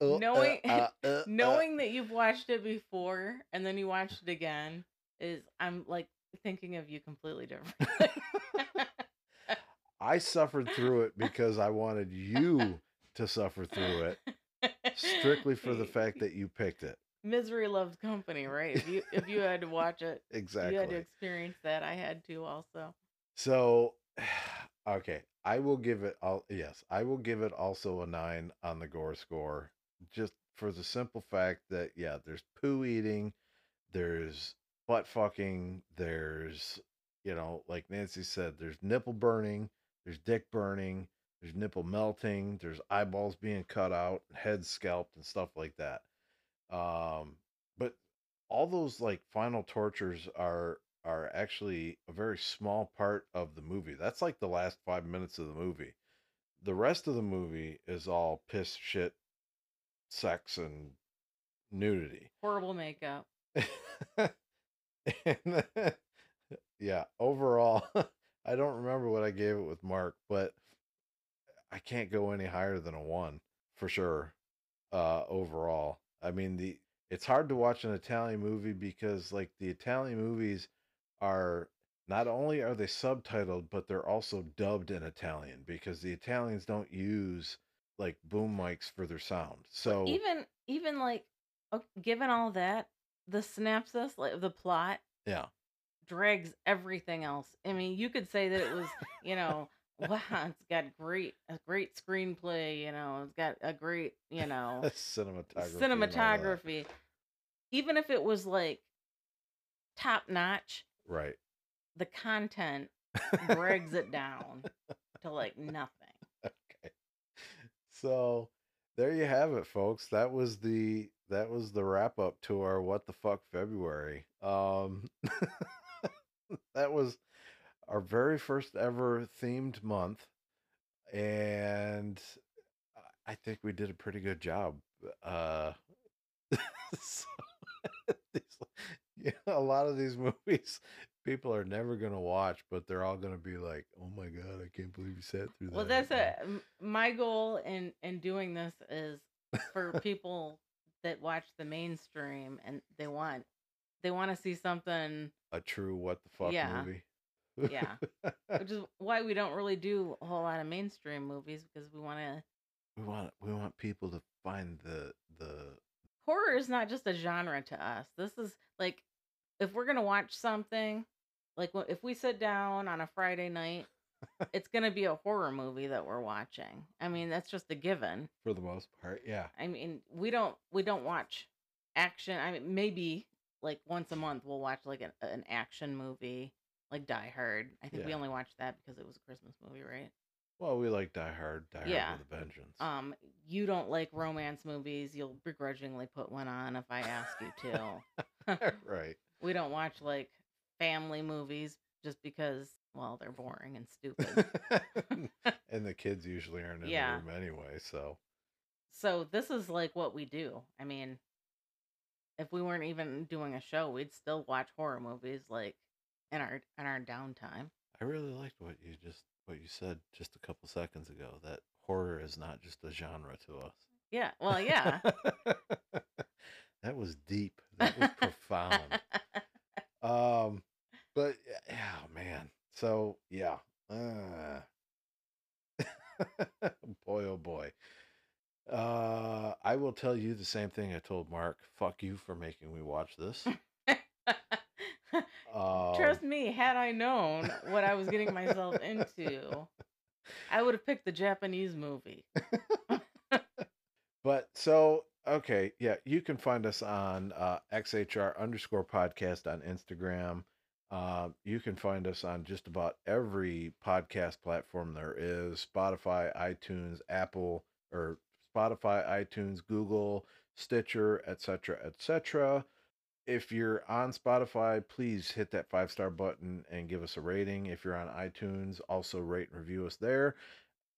knowing that you've watched it before and then you watched it again I'm like thinking of you completely differently. I suffered through it because I wanted you to suffer through it strictly for the fact that you picked it. Misery loves company, right? If you had to watch it, exactly, you had to experience that. I had to also. So. Okay, I will give it also a 9 on the gore score, just for the simple fact that, yeah, there's poo eating, there's butt fucking, there's, like Nancy said, there's nipple burning, there's dick burning, there's nipple melting, there's eyeballs being cut out, heads scalped, and stuff like that. But all those, final tortures are actually a very small part of the movie. That's like the last 5 minutes of the movie. The rest of the movie is all piss, shit, sex, and nudity. Horrible makeup. Yeah, overall, I don't remember what I gave it with Mark, but I can't go any higher than a 1 for sure. Overall, I mean, it's hard to watch an Italian movie because the Italian movies are not only are they subtitled, but they're also dubbed in Italian because the Italians don't use boom mics for their sound. So even given all that, the synopsis, the plot, yeah, drags everything else. I mean, you could say that it was, wow, it's got a great screenplay. It's got a great, cinematography. Even if it was top notch. Right. The content drags it down to nothing. Okay. So there you have it, folks. That was the wrap up to our What the Fuck February. That was our very first ever themed month. And I think we did a pretty good job. So a lot of these movies people are never going to watch, but they're all going to be like, oh my God, I can't believe you sat through that. Well, that's my goal in doing this is for people that watch the mainstream and they want to see something. A true what the fuck movie. Yeah. Which is why we don't really do a whole lot of mainstream movies, because we want people to find the horror is not just a genre to us. This is if we're going to watch something, if we sit down on a Friday night, it's going to be a horror movie that we're watching. I mean, that's just a given for the most part. Yeah. I mean, we don't watch action. I mean, maybe like once a month we'll watch like an action movie, like Die Hard. I think we only watched that because it was a Christmas movie, right? Well, we like Die Hard, Die Hard with a Vengeance. You don't like romance movies. You'll begrudgingly put one on if I ask you to. Right. We don't watch like family movies just because, well, they're boring and stupid. And the kids usually aren't in the room anyway, so. So this is like what we do. I mean, if we weren't even doing a show, we'd still watch horror movies like in our downtime. I really liked what you said just a couple seconds ago, that horror is not just a genre to us. Yeah, well, yeah. That was deep. That was profound. But yeah, oh, man. So yeah. Boy, oh boy. I will tell you the same thing I told Mark. Fuck you for making me watch this. Trust me, had I known what I was getting myself into, I would have picked the Japanese movie. But so, okay, yeah, you can find us on XHR_podcast on Instagram. You can find us on just about every podcast platform there is. Spotify, iTunes, Google, Stitcher, etc., etc. If you're on Spotify, please hit that 5-star button and give us a rating. If you're on iTunes, also rate and review us there.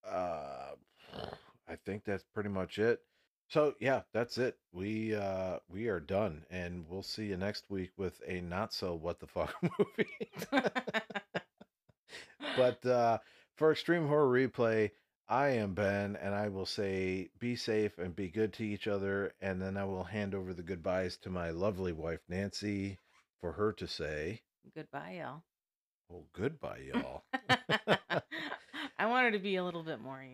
I think that's pretty much it. So yeah, that's it. We are done, and we'll see you next week with a not so what the fuck movie. But for Extreme Horror Replay, I am Ben, and I will say be safe and be good to each other, and then I will hand over the goodbyes to my lovely wife, Nancy, for her to say... Goodbye, y'all. Oh, goodbye, y'all. I wanted to be a little bit more,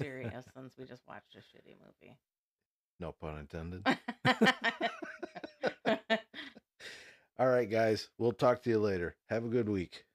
serious since we just watched a shitty movie. No pun intended. All right, guys. We'll talk to you later. Have a good week.